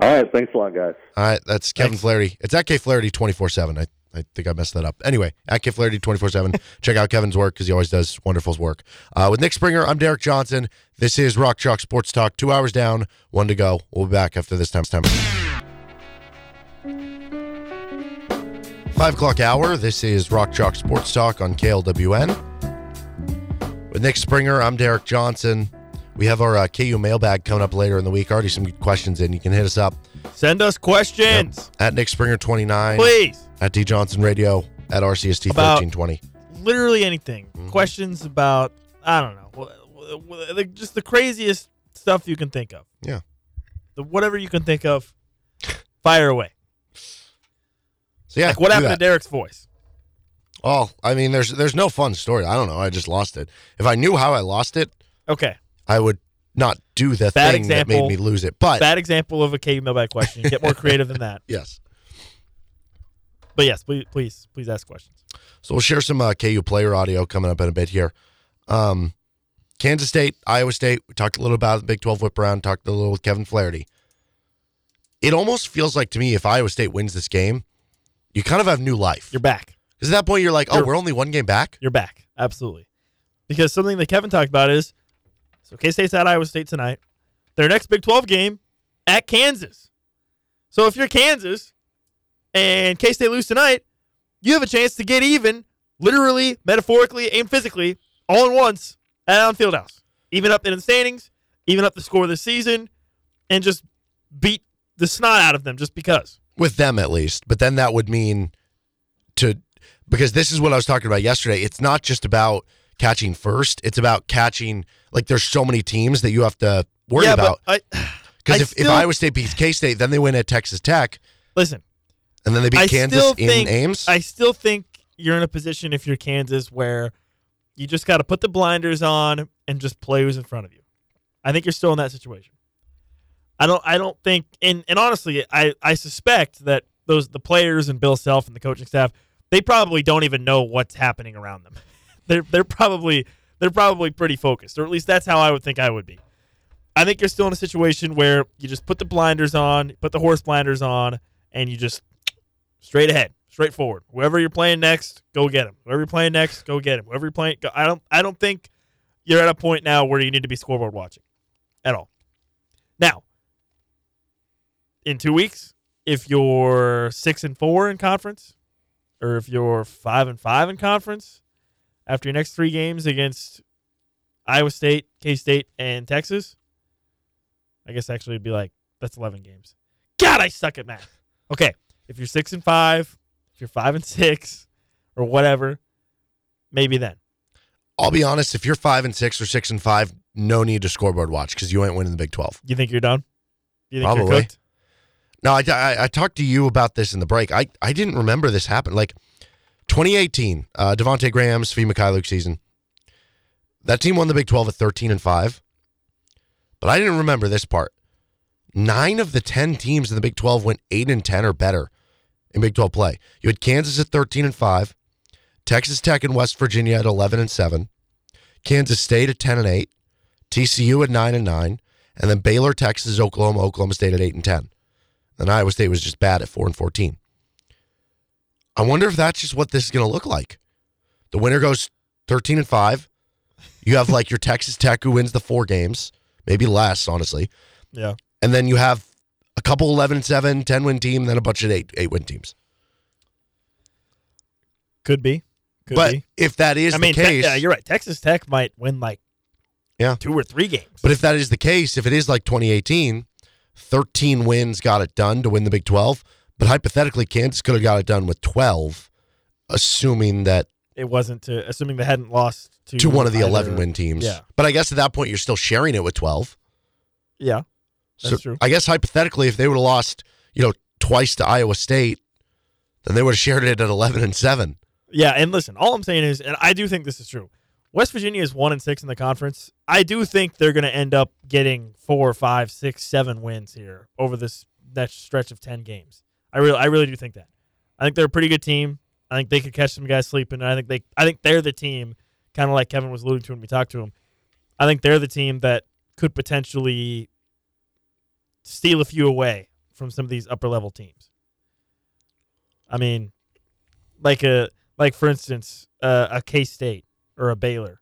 All right, thanks a lot, guys. All right, that's Kevin thanks. Flaherty. It's at KFlaherty twenty-four seven. I I think I messed that up. Anyway, at KFlaherty twenty-four seven. Check out Kevin's work because he always does wonderful work. Uh, with Nick Springer, I'm Derek Johnson. This is Rock Chalk Sports Talk. Two hours down, one to go. We'll be back after this time. Five o'clock hour. This is Rock Chalk Sports Talk on K L W N. With Nick Springer, I'm Derek Johnson. We have our uh, K U mailbag coming up later in the week. Already some good questions in. You can hit us up. Send us questions. Yep. At Nick Springer twenty-nine. Please. At D Johnson Radio. At R C S T about thirteen twenty. Literally anything. Mm-hmm. Questions about, I don't know, just the craziest stuff you can think of. Yeah. The whatever you can think of, fire away. So yeah, like what happened that. to Derek's voice? Oh, I mean, there's there's no fun story. I don't know. I just lost it. If I knew how I lost it. Okay. I would not do the bad thing example, that made me lose it. But bad example of a K mailbag question. You get more creative than that. Yes. But yes, please, please, please ask questions. So we'll share some uh, K U player audio coming up in a bit here. Um, Kansas State, Iowa State. We talked a little about the Big twelve whip round. Talked a little with Kevin Flaherty. It almost feels like to me if Iowa State wins this game, you kind of have new life. You're back. Because at that point you're like, oh, you're, we're only one game back. You're back, absolutely. Because something that Kevin talked about is. So K-State's at Iowa State tonight. Their next Big twelve game at Kansas. So if you're Kansas and K-State lose tonight, you have a chance to get even, literally, metaphorically, and physically, all at once at Allen Fieldhouse. Even up in the standings, even up the score this season, and just beat the snot out of them just because. With them at least. But then that would mean to, because this is what I was talking about yesterday. It's not just about catching first. It's about catching, like there's so many teams that you have to worry yeah, about. Because if, if Iowa State beats K-State, then they win at Texas Tech. Listen. And then they beat I Kansas in think, Ames. I still think you're in a position if you're Kansas where you just got to put the blinders on and just play who's in front of you. I think you're still in that situation. I don't I don't think, and, and honestly, I, I suspect that those the players and Bill Self and the coaching staff, they probably don't even know what's happening around them. They're they're probably they're probably pretty focused, or at least that's how I would think I would be. I think you're still in a situation where you just put the blinders on, put the horse blinders on, and you just straight ahead, straight forward. Whoever you're playing next, go get him. Whoever you're playing next, go get him. Whoever you're playing, go. I don't I don't think you're at a point now where you need to be scoreboard watching at all. Now, in two weeks, if you're six and four in conference, or if you're five and five in conference. After your next three games against Iowa State, K-State, and Texas, I guess actually it'd be like, that's eleven games. God, I suck at math. Okay, if you're six and five, if you're five and six, or whatever, maybe then. I'll be honest, if you're five and six or six and five, no need to scoreboard watch because you ain't winning the Big twelve. You think you're done? You think Probably. You're cooked? No, I, I, I talked to you about this in the break. I, I didn't remember this happened. Like, twenty eighteen, uh, Devontae Graham's Fee McKiluk season. That team won the Big twelve at thirteen and five. But I didn't remember this part. Nine of the ten teams in the Big twelve went eight and ten or better in Big twelve play. You had Kansas at thirteen and five, Texas Tech and West Virginia at eleven and seven, Kansas State at ten and eight, T C U at nine and nine, and then Baylor, Texas, Oklahoma, Oklahoma State at eight and ten. And Iowa State was just bad at four and fourteen. I wonder if that's just what this is going to look like. The winner goes thirteen and five. You have like your Texas Tech who wins the four games, maybe less, honestly. Yeah. And then you have a couple eleven and seven, ten-win team, then a bunch of eight, eight-win teams. Could be. Could but be. If that is I mean, the case. Te- uh, you're right. Texas Tech might win like yeah. two or three games. But if that is the case, if it is like twenty eighteen, thirteen wins got it done to win the Big twelve. But hypothetically, Kansas could have got it done with twelve, assuming that it wasn't to assuming they hadn't lost to, to one of the eleven win teams. Yeah. But I guess at that point you're still sharing it with twelve. Yeah, that's so true. I guess hypothetically, if they would have lost, you know, twice to Iowa State, then they would have shared it at eleven and seven. Yeah, and listen, all I'm saying is, and I do think this is true. West Virginia is one and six in the conference. I do think they're going to end up getting four, five, six, seven wins here over this that stretch of ten games. I really, I really do think that. I think they're a pretty good team. I think they could catch some guys sleeping. And I think they, I think they're the team, kind of like Kevin was alluding to when we talked to him. I think they're the team that could potentially steal a few away from some of these upper level teams. I mean, like a like for instance, uh, a K-State or a Baylor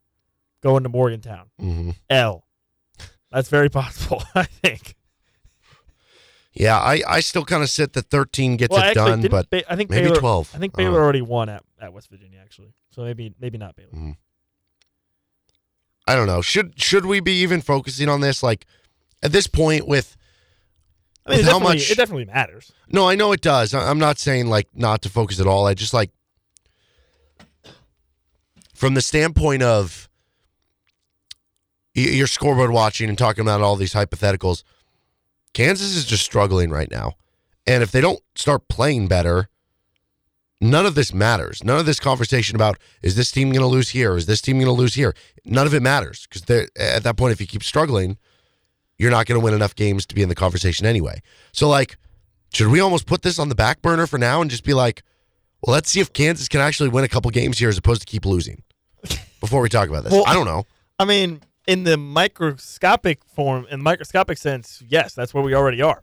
going to Morgantown. Mm-hmm. L. That's very possible, I think. Yeah, I, I still kind of sit that thirteen gets well, it actually, done, but ba- I think maybe Baylor, twelve. I think Baylor uh, already won at, at West Virginia, actually. So maybe maybe not Baylor. Mm-hmm. I don't know. Should should we be even focusing on this? Like at this point, with I mean, with how much it definitely matters. No, I know it does. I'm not saying like not to focus at all. I just like from the standpoint of your scoreboard watching and talking about all these hypotheticals. Kansas is just struggling right now, and if they don't start playing better, none of this matters. None of this conversation about, is this team going to lose here? Is this team going to lose here? None of it matters, because at that point, if you keep struggling, you're not going to win enough games to be in the conversation anyway. So, like, should we almost put this on the back burner for now and just be like, well, let's see if Kansas can actually win a couple games here as opposed to keep losing before we talk about this? Well, I don't know. I mean, in the microscopic form, in the microscopic sense, yes, that's where we already are.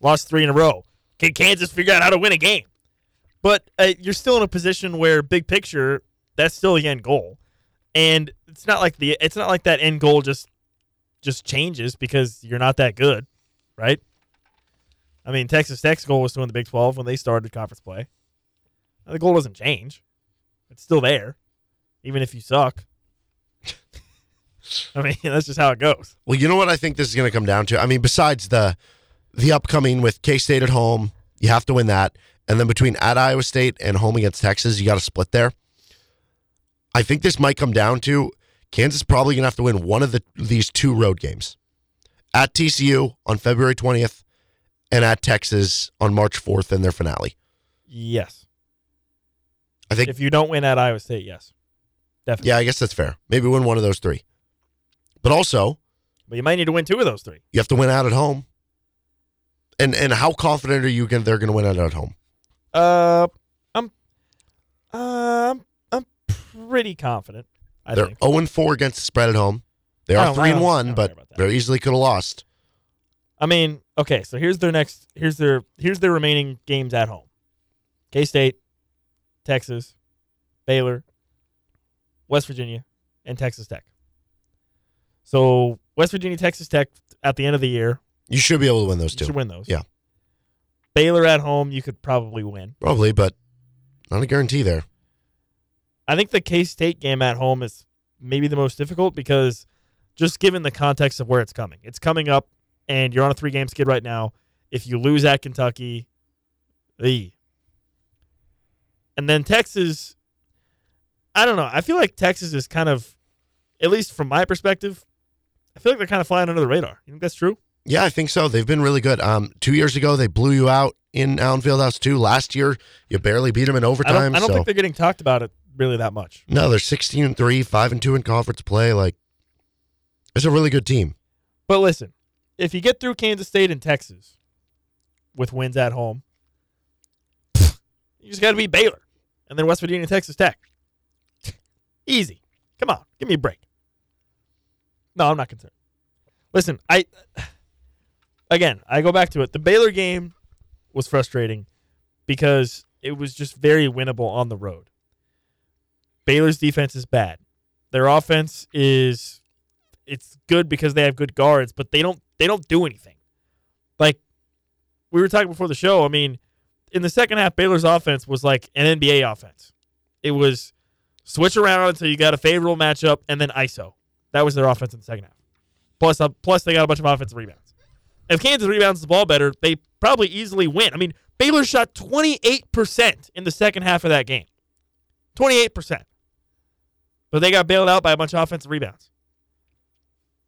Lost three in a row. Can Kansas figure out how to win a game? But uh, you're still in a position where, big picture, that's still the end goal, and it's not like the it's not like that end goal just just changes because you're not that good, right? I mean, Texas Tech's goal was to win the Big twelve when they started conference play. Now, the goal doesn't change; it's still there, even if you suck. I mean, that's just how it goes. Well, you know what I think this is going to come down to? I mean, besides the the upcoming with K-State at home, you have to win that. And then between at Iowa State and home against Texas, you got to split there. I think this might come down to Kansas probably going to have to win one of the these two road games. At T C U on February twentieth and at Texas on March fourth in their finale. Yes. I think if you don't win at Iowa State, yes. Definitely. Yeah, I guess that's fair. Maybe win one of those three. But also, but you might need to win two of those three. You have to win out at home. And and how confident are you going they're going to win out at home? Uh, I'm, uh, I'm pretty confident. I they're think. oh and four against the spread at home. They are three and one, but they easily could have lost. I mean, okay, so here's their next, here's their, here's their remaining games at home. K-State, Texas, Baylor, West Virginia, and Texas Tech. So West Virginia, Texas Tech at the end of the year. You should be able to win those two. You should win those. Yeah. Baylor at home, you could probably win. Probably, but not a guarantee there. I think the K-State game at home is maybe the most difficult because just given the context of where it's coming. It's coming up, and you're on a three-game skid right now. If you lose at Kentucky, the and then Texas, I don't know. I feel like Texas is kind of, at least from my perspective, I feel like they're kind of flying under the radar. You think that's true? Yeah, I think so. They've been really good. Um, two years ago, they blew you out in Allen Fieldhouse, too. Last year, you barely beat them in overtime. I don't, I don't so. think they're getting talked about it really that much. No, they're sixteen and three, five and two in conference play. Like, it's a really good team. But listen, if you get through Kansas State and Texas with wins at home, you just got to beat Baylor and then West Virginia and Texas Tech. Easy. Come on. Give me a break. No, I'm not concerned. Listen, I... Again, I go back to it. The Baylor game was frustrating because it was just very winnable on the road. Baylor's defense is bad. Their offense is it's good because they have good guards, but they don't they don't do anything. Like we were talking before the show, I mean, in the second half, Baylor's offense was like an N B A offense. It was switch around until you got a favorable matchup and then I S O. That was their offense in the second half. Plus, uh, plus they got a bunch of offensive rebounds. If Kansas rebounds the ball better, they probably easily win. I mean, Baylor shot twenty-eight percent in the second half of that game. twenty-eight percent. But they got bailed out by a bunch of offensive rebounds.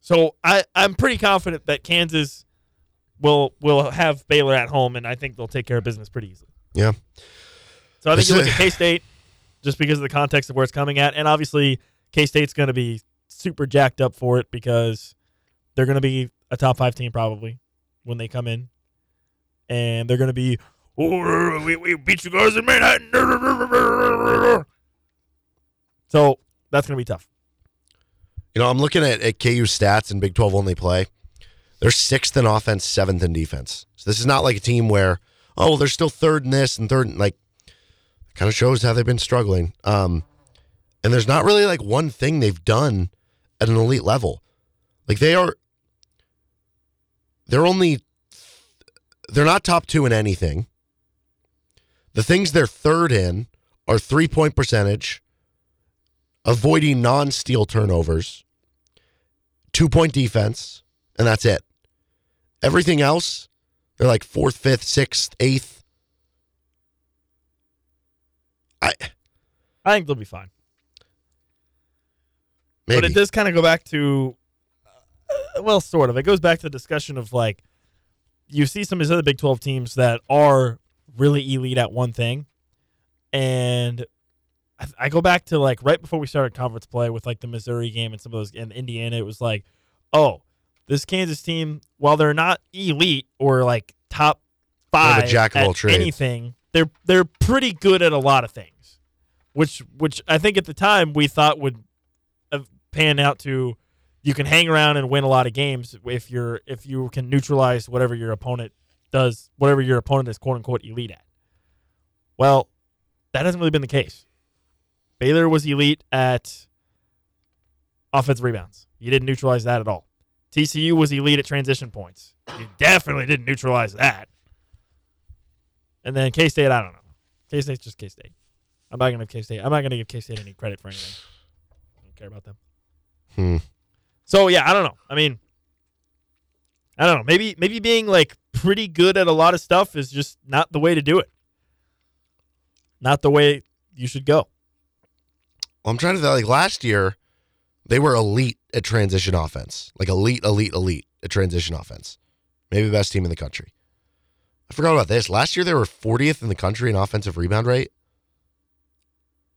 So I, I'm pretty confident that Kansas will will have Baylor at home, and I think they'll take care of business pretty easily. Yeah. So I think you look at K-State just because of the context of where it's coming at, and obviously K-State's going to be super jacked up for it because they're going to be a top five team probably when they come in. And they're going to be, oh, we, we beat you guys in Manhattan. So that's going to be tough. You know, I'm looking at, at K U stats in Big twelve only play. They're sixth in offense, seventh in defense. So this is not like a team where, oh, well, they're still third in this and third in, like, kind of shows how they've been struggling. Um, and there's not really, like, one thing they've done at an elite level. Like, they are, they're only, they're not top two in anything. The things they're third in are three-point percentage, avoiding non-steal turnovers, two-point defense, and that's it. Everything else, they're like fourth, fifth, sixth, eighth. I I think they'll be fine. Maybe. But it does kind of go back to, uh, well, sort of. It goes back to the discussion of, like, you see some of these other Big twelve teams that are really elite at one thing. And I, I go back to, like, right before we started conference play with, like, the Missouri game and some of those in Indiana, it was like, oh, this Kansas team, while they're not elite or, like, top five at anything, they're they're pretty good at a lot of things, which which I think at the time we thought would pan out to you can hang around and win a lot of games if you're if you can neutralize whatever your opponent does, whatever your opponent is quote-unquote elite at. Well, that hasn't really been the case. Baylor was elite at offensive rebounds. You didn't neutralize that at all. T C U was elite at transition points. You definitely didn't neutralize that. And then K-State, I don't know. K-State's just K-State. I'm not going to give K-State. I'm not going to give K-State any credit for anything. I don't care about them. Hmm. So, yeah, I don't know. I mean, I don't know. Maybe maybe being, like, pretty good at a lot of stuff is just not the way to do it. Not the way you should go. Well, I'm trying to think, like, last year, they were elite at transition offense. Like, elite, elite, elite at transition offense. Maybe the best team in the country. I forgot about this. Last year, they were fortieth in the country in offensive rebound rate.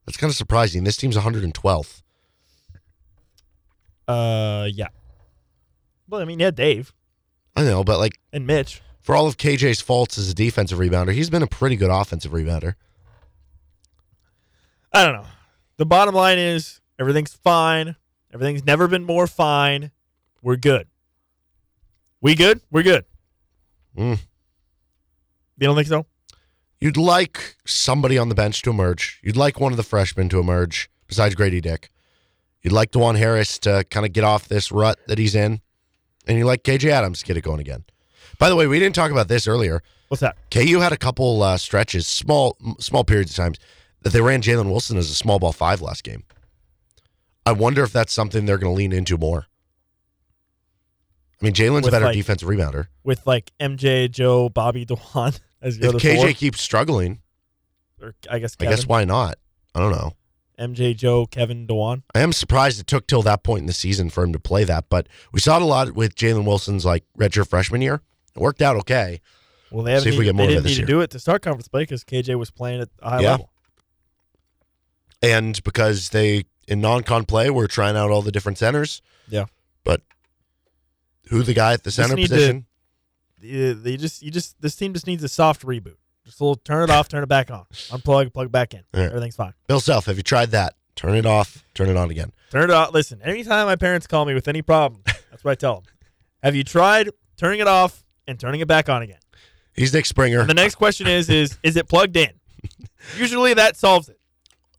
That's kind of surprising. This team's one hundred twelfth. Uh, yeah. Well, I mean, yeah, Dave. I know, but like... And Mitch. For all of K J's faults as a defensive rebounder, he's been a pretty good offensive rebounder. I don't know. The bottom line is, everything's fine. Everything's never been more fine. We're good. We good? We're good. Mm. You don't think so? You'd like somebody on the bench to emerge. You'd like one of the freshmen to emerge, besides Grady Dick. You'd like Dajuan Harris to kind of get off this rut that he's in. And you like K J Adams to get it going again. By the way, we didn't talk about this earlier. What's that? K U had a couple uh, stretches, small small periods of times, that they ran Jalen Wilson as a small ball five last game. I wonder if that's something they're going to lean into more. I mean, Jalen's a better like, defensive rebounder. With, like, M J, Joe, Bobby, Dajuan as the if other K J four. Keeps struggling, or I guess Kevin. I guess why not? I don't know. M J, Joe, Kevin, Dajuan. I am surprised it took till that point in the season for him to play that, but we saw it a lot with Jalen Wilson's, like, redshirt freshman year. It worked out okay. Well, they, See if need, we get more they didn't of this need year. To do it to start conference play because K J was playing at a high yeah. level. And because they... In non-con play, we're trying out all the different centers. Yeah, but who the guy at the center position? To, they just, you just, this team just needs a soft reboot. Just a little turn it off, turn it back on, unplug, plug back in. Right. Everything's fine. Bill Self, have you tried that? Turn it off, turn it on again. Turn it off. Listen, anytime my parents call me with any problem, that's what I tell them. Have you tried turning it off and turning it back on again? He's Nick Springer. And the next question is, is is it plugged in? Usually that solves it.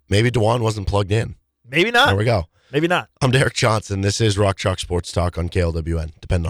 Maybe Dajuan wasn't plugged in. Maybe not. There we go. Maybe not. I'm Derek Johnson. This is Rock Chalk Sports Talk on K L W N. Depend on it.